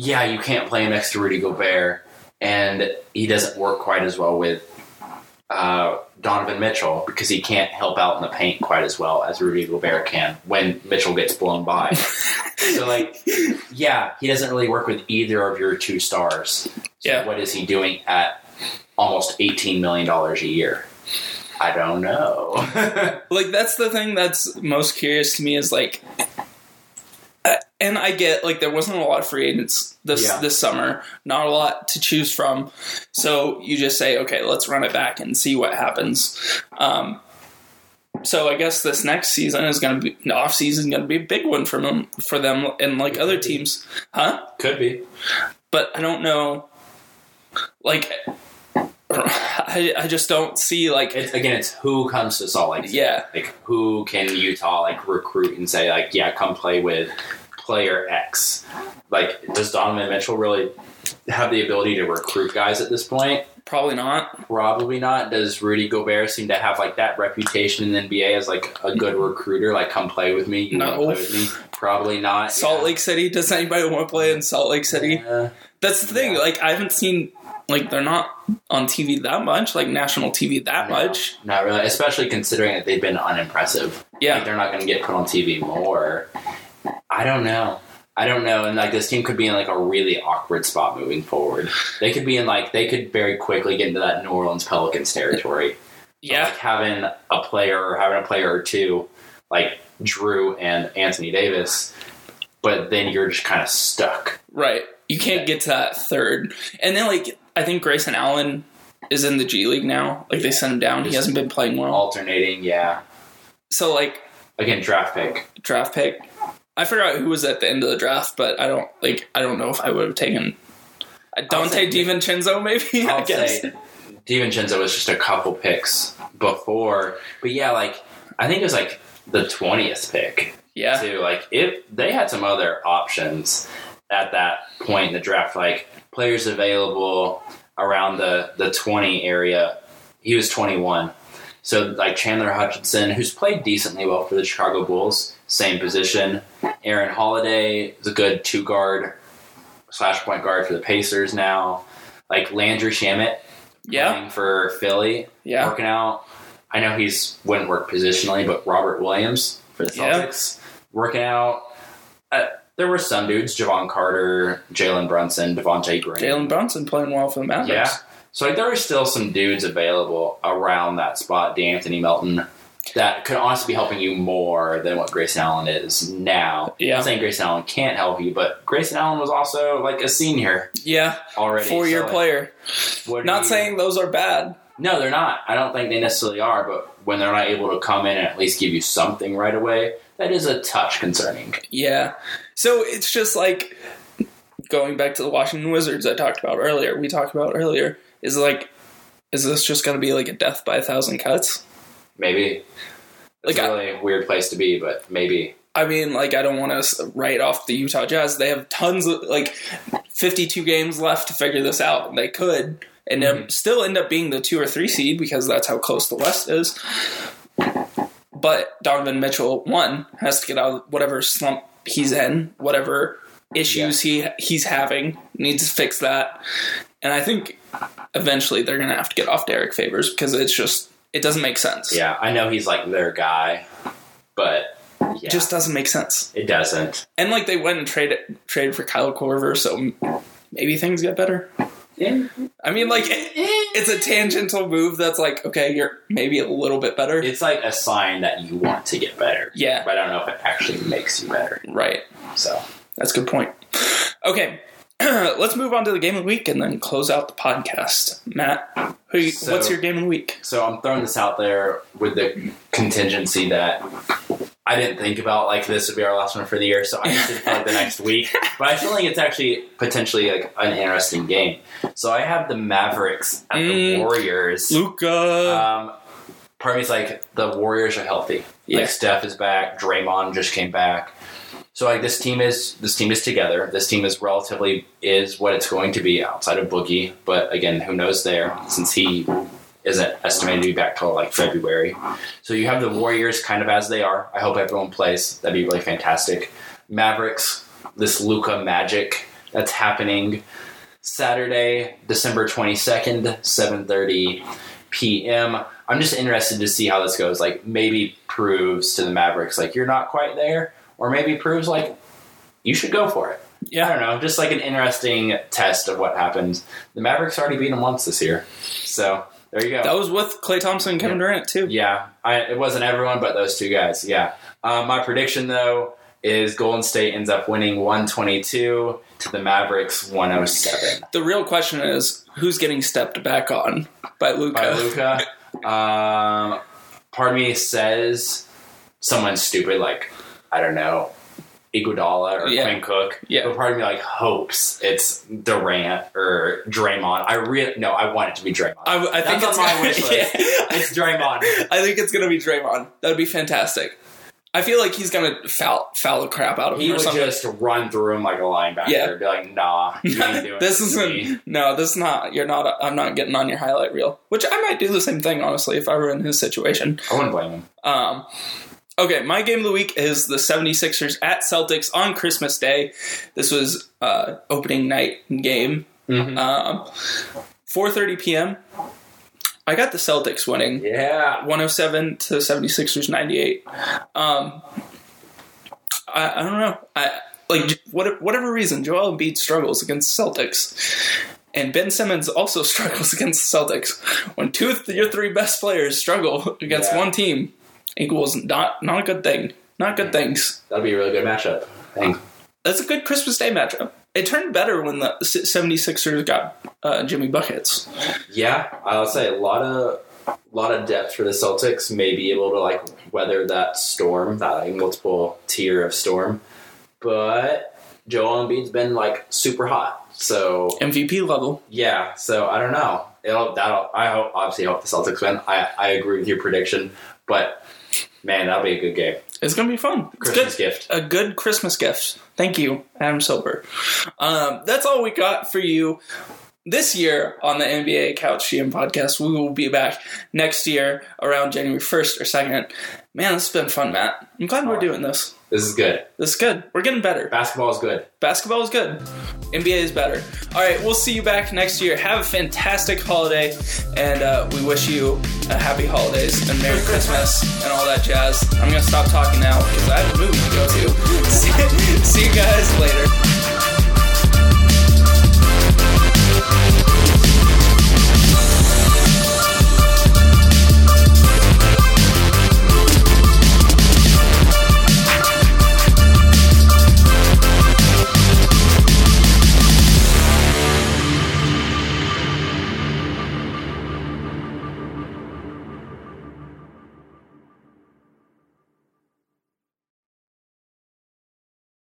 yeah, you can't play him next to Rudy Gobert, and he doesn't work quite as well with uh, Donovan Mitchell because he can't help out in the paint quite as well as Rudy Gobert can when Mitchell gets blown by. So, like, yeah, he doesn't really work with either of your two stars. So yeah. What is he doing at almost eighteen million dollars a year? I don't know. Like, that's the thing that's most curious to me is, like, and I get, like, there wasn't a lot of free agents this yeah. this summer. Not a lot to choose from. So you just say, okay, let's run it back and see what happens. Um, so I guess this next season is going to be, the off season is going to be a big one for them, for them and, like, other teams. Huh? Could be. But I don't know, like... I, I just don't see, like... It's, again, it's who comes to Salt Lake City. Yeah. Like, who can Utah, like, recruit and say, like, yeah, come play with player X? Like, does Donovan Mitchell really have the ability to recruit guys at this point? Probably not. Probably not. Does Rudy Gobert seem to have, like, that reputation in the N B A as, like, a good recruiter? Like, come play with me? You no. want to play with me? Probably not. Salt yeah. Lake City? Does anybody want to play in Salt Lake City? Yeah. That's the thing. Yeah. Like, I haven't seen... Like, they're not on T V that much, like national T V that no, much. Not really, especially considering that they've been unimpressive. Yeah. Like, they're not going to get put on T V more. I don't know. I don't know. And, like, this team could be in, like, a really awkward spot moving forward. They could be in, like, they could very quickly get into that New Orleans Pelicans territory. Yeah. Like, having a player or having a player or two, like Drew and Anthony Davis, but then you're just kind of stuck. Right. You can't yeah. get to that third. And then, like, I think Grayson Allen is in the G League now. Like, they sent him down. He hasn't been playing well. Alternating, yeah. So, like... Again, draft pick. Draft pick. I forgot who was at the end of the draft, but I don't, like, I don't know if I would have taken... Dante DiVincenzo, maybe, I'll I guess. Say DiVincenzo was just a couple picks before. But, yeah, like, I think it was, like, the twentieth pick. Yeah. Too. Like, if they had some other options at that point in the draft, like... Players available around the, the twenty area. He was twenty-one. So, like, Chandler Hutchinson, who's played decently well for the Chicago Bulls, same position. Aaron Holiday is a good two-guard slash point guard for the Pacers now. Like, Landry Shamet yeah. playing for Philly, yeah. working out. I know he's wouldn't work positionally, but Robert Williams for the Celtics, yeah. working out. Uh, There were some dudes, Javon Carter, Jalen Brunson, Devontae Green. Jalen Brunson playing well for the Mavericks. Yeah. So, like, there were still some dudes available around that spot, D'Anthony Melton, that could honestly be helping you more than what Grayson Allen is now. Yeah. I'm not saying Grayson Allen can't help you, but Grayson Allen was also, like, a senior. Yeah. Already. Four-year so player. Like, not you, saying those are bad. No, they're not. I don't think they necessarily are, but when they're not able to come in and at least give you something right away, that is a touch concerning. Yeah. So it's just like going back to the Washington Wizards I talked about earlier. We talked about earlier is like, is this just going to be like a death by a thousand cuts? Maybe. It's like a really I, weird place to be, but maybe. I mean, like, I don't want to write off the Utah Jazz. They have tons of, like, fifty-two games left to figure this out. They could, and mm-hmm. then still end up being the two or three seed because that's how close the West is. But Donovan Mitchell, one, has to get out of whatever slump he's in, whatever issues yeah. he he's having, needs to fix that. And I think eventually they're going to have to get off Derek Favors because it's just, it doesn't make sense. Yeah, I know he's like their guy, but yeah. It just doesn't make sense. It doesn't. And like they went and traded, traded for Kyle Korver, so maybe things get better. Yeah. I mean, like, it, it's a tangential move that's like, okay, you're maybe a little bit better. It's like a sign that you want to get better. Yeah. But I don't know if it actually makes you better. Right. So. That's a good point. Okay. Let's move on to the game of the week and then close out the podcast. Matt, who you, so, what's your game of the week? So I'm throwing this out there with the contingency that I didn't think about, like, this would be our last one for the year, so I just did it the next week. But I feel like it's actually potentially, like, an interesting game. So I have the Mavericks at mm, the Warriors. Luka! Um, part of me is like, the Warriors are healthy. Yeah. Like, Steph is back. Draymond just came back. So, like, this team is this team is together. This team is relatively is what it's going to be outside of Boogie. But, again, who knows there since he isn't estimated to be back till, like, February. So you have the Warriors kind of as they are. I hope everyone plays. That'd be really fantastic. Mavericks, this Luka magic. That's happening Saturday, December twenty-second, seven thirty p.m. I'm just interested to see how this goes. Like, maybe proves to the Mavericks, like, you're not quite there, or maybe proves, like, you should go for it. Yeah. I don't know. Just like an interesting test of what happens. The Mavericks already beat them once this year. So, there you go. That was with Klay Thompson and Kevin yeah. Durant, too. Yeah. I, it wasn't everyone, but those two guys. Yeah. Um, my prediction, though, is Golden State ends up winning one twenty-two to the Mavericks one oh seven. The real question is, who's getting stepped back on by Luka? By Luka. Um, part of me says someone stupid, like, I don't know, Iguodala or yeah. Quinn Cook. Yeah. But part of me, like, hopes it's Durant or Draymond. I really no, I want it to be Draymond. I, I think That's it's on my wish list. Yeah. It's Draymond. I think it's gonna be Draymond. That would be fantastic. I feel like he's gonna foul foul the crap out of him. He or would something. just run through him like a linebacker. Yeah. And be like, nah, you ain't doing this. This isn't. No, this is not. You're not. I'm not getting on your highlight reel. Which I might do the same thing, honestly, if I were in his situation. I wouldn't blame him. Um. Okay, my game of the week is the seventy-sixers at Celtics on Christmas Day. This was uh, opening night game. Mm-hmm. Um, four thirty p.m. I got the Celtics winning. Yeah. one oh seven to seventy-sixers ninety-eight. Um, I, I don't know. I like what, whatever reason, Joel Embiid struggles against Celtics. And Ben Simmons also struggles against Celtics. When two of your three best players struggle against yeah. one team, equals not not a good thing. Not good things. That'll be a really good matchup. Thanks. That's a good Christmas Day matchup. It turned better when the seventy-sixers got uh, Jimmy buckets. Yeah, I'll say a lot of a lot of depth for the Celtics may be able to like weather that storm, that like, multiple tier of storm. But Joel Embiid's been like super hot, so M V P level. Yeah, so I don't know. It'll that'll I hope, obviously hope the Celtics win. I I agree with your prediction, but. Man, that'll be a good game. It's going to be fun. It's Christmas good, gift. A good Christmas gift. Thank you, Adam Silver. Um, that's all we got for you this year on the N B A Couch G M podcast. We will be back next year around January first or second. Man, this has been fun, Matt. I'm glad all we're right. doing this. This is good. This is good. We're getting better. Basketball is good. Basketball is good. N B A is better. All right, we'll see you back next year. Have a fantastic holiday, and uh, we wish you a happy holidays and Merry Christmas and all that jazz. I'm going to stop talking now because I have a movie to go to. See you guys later.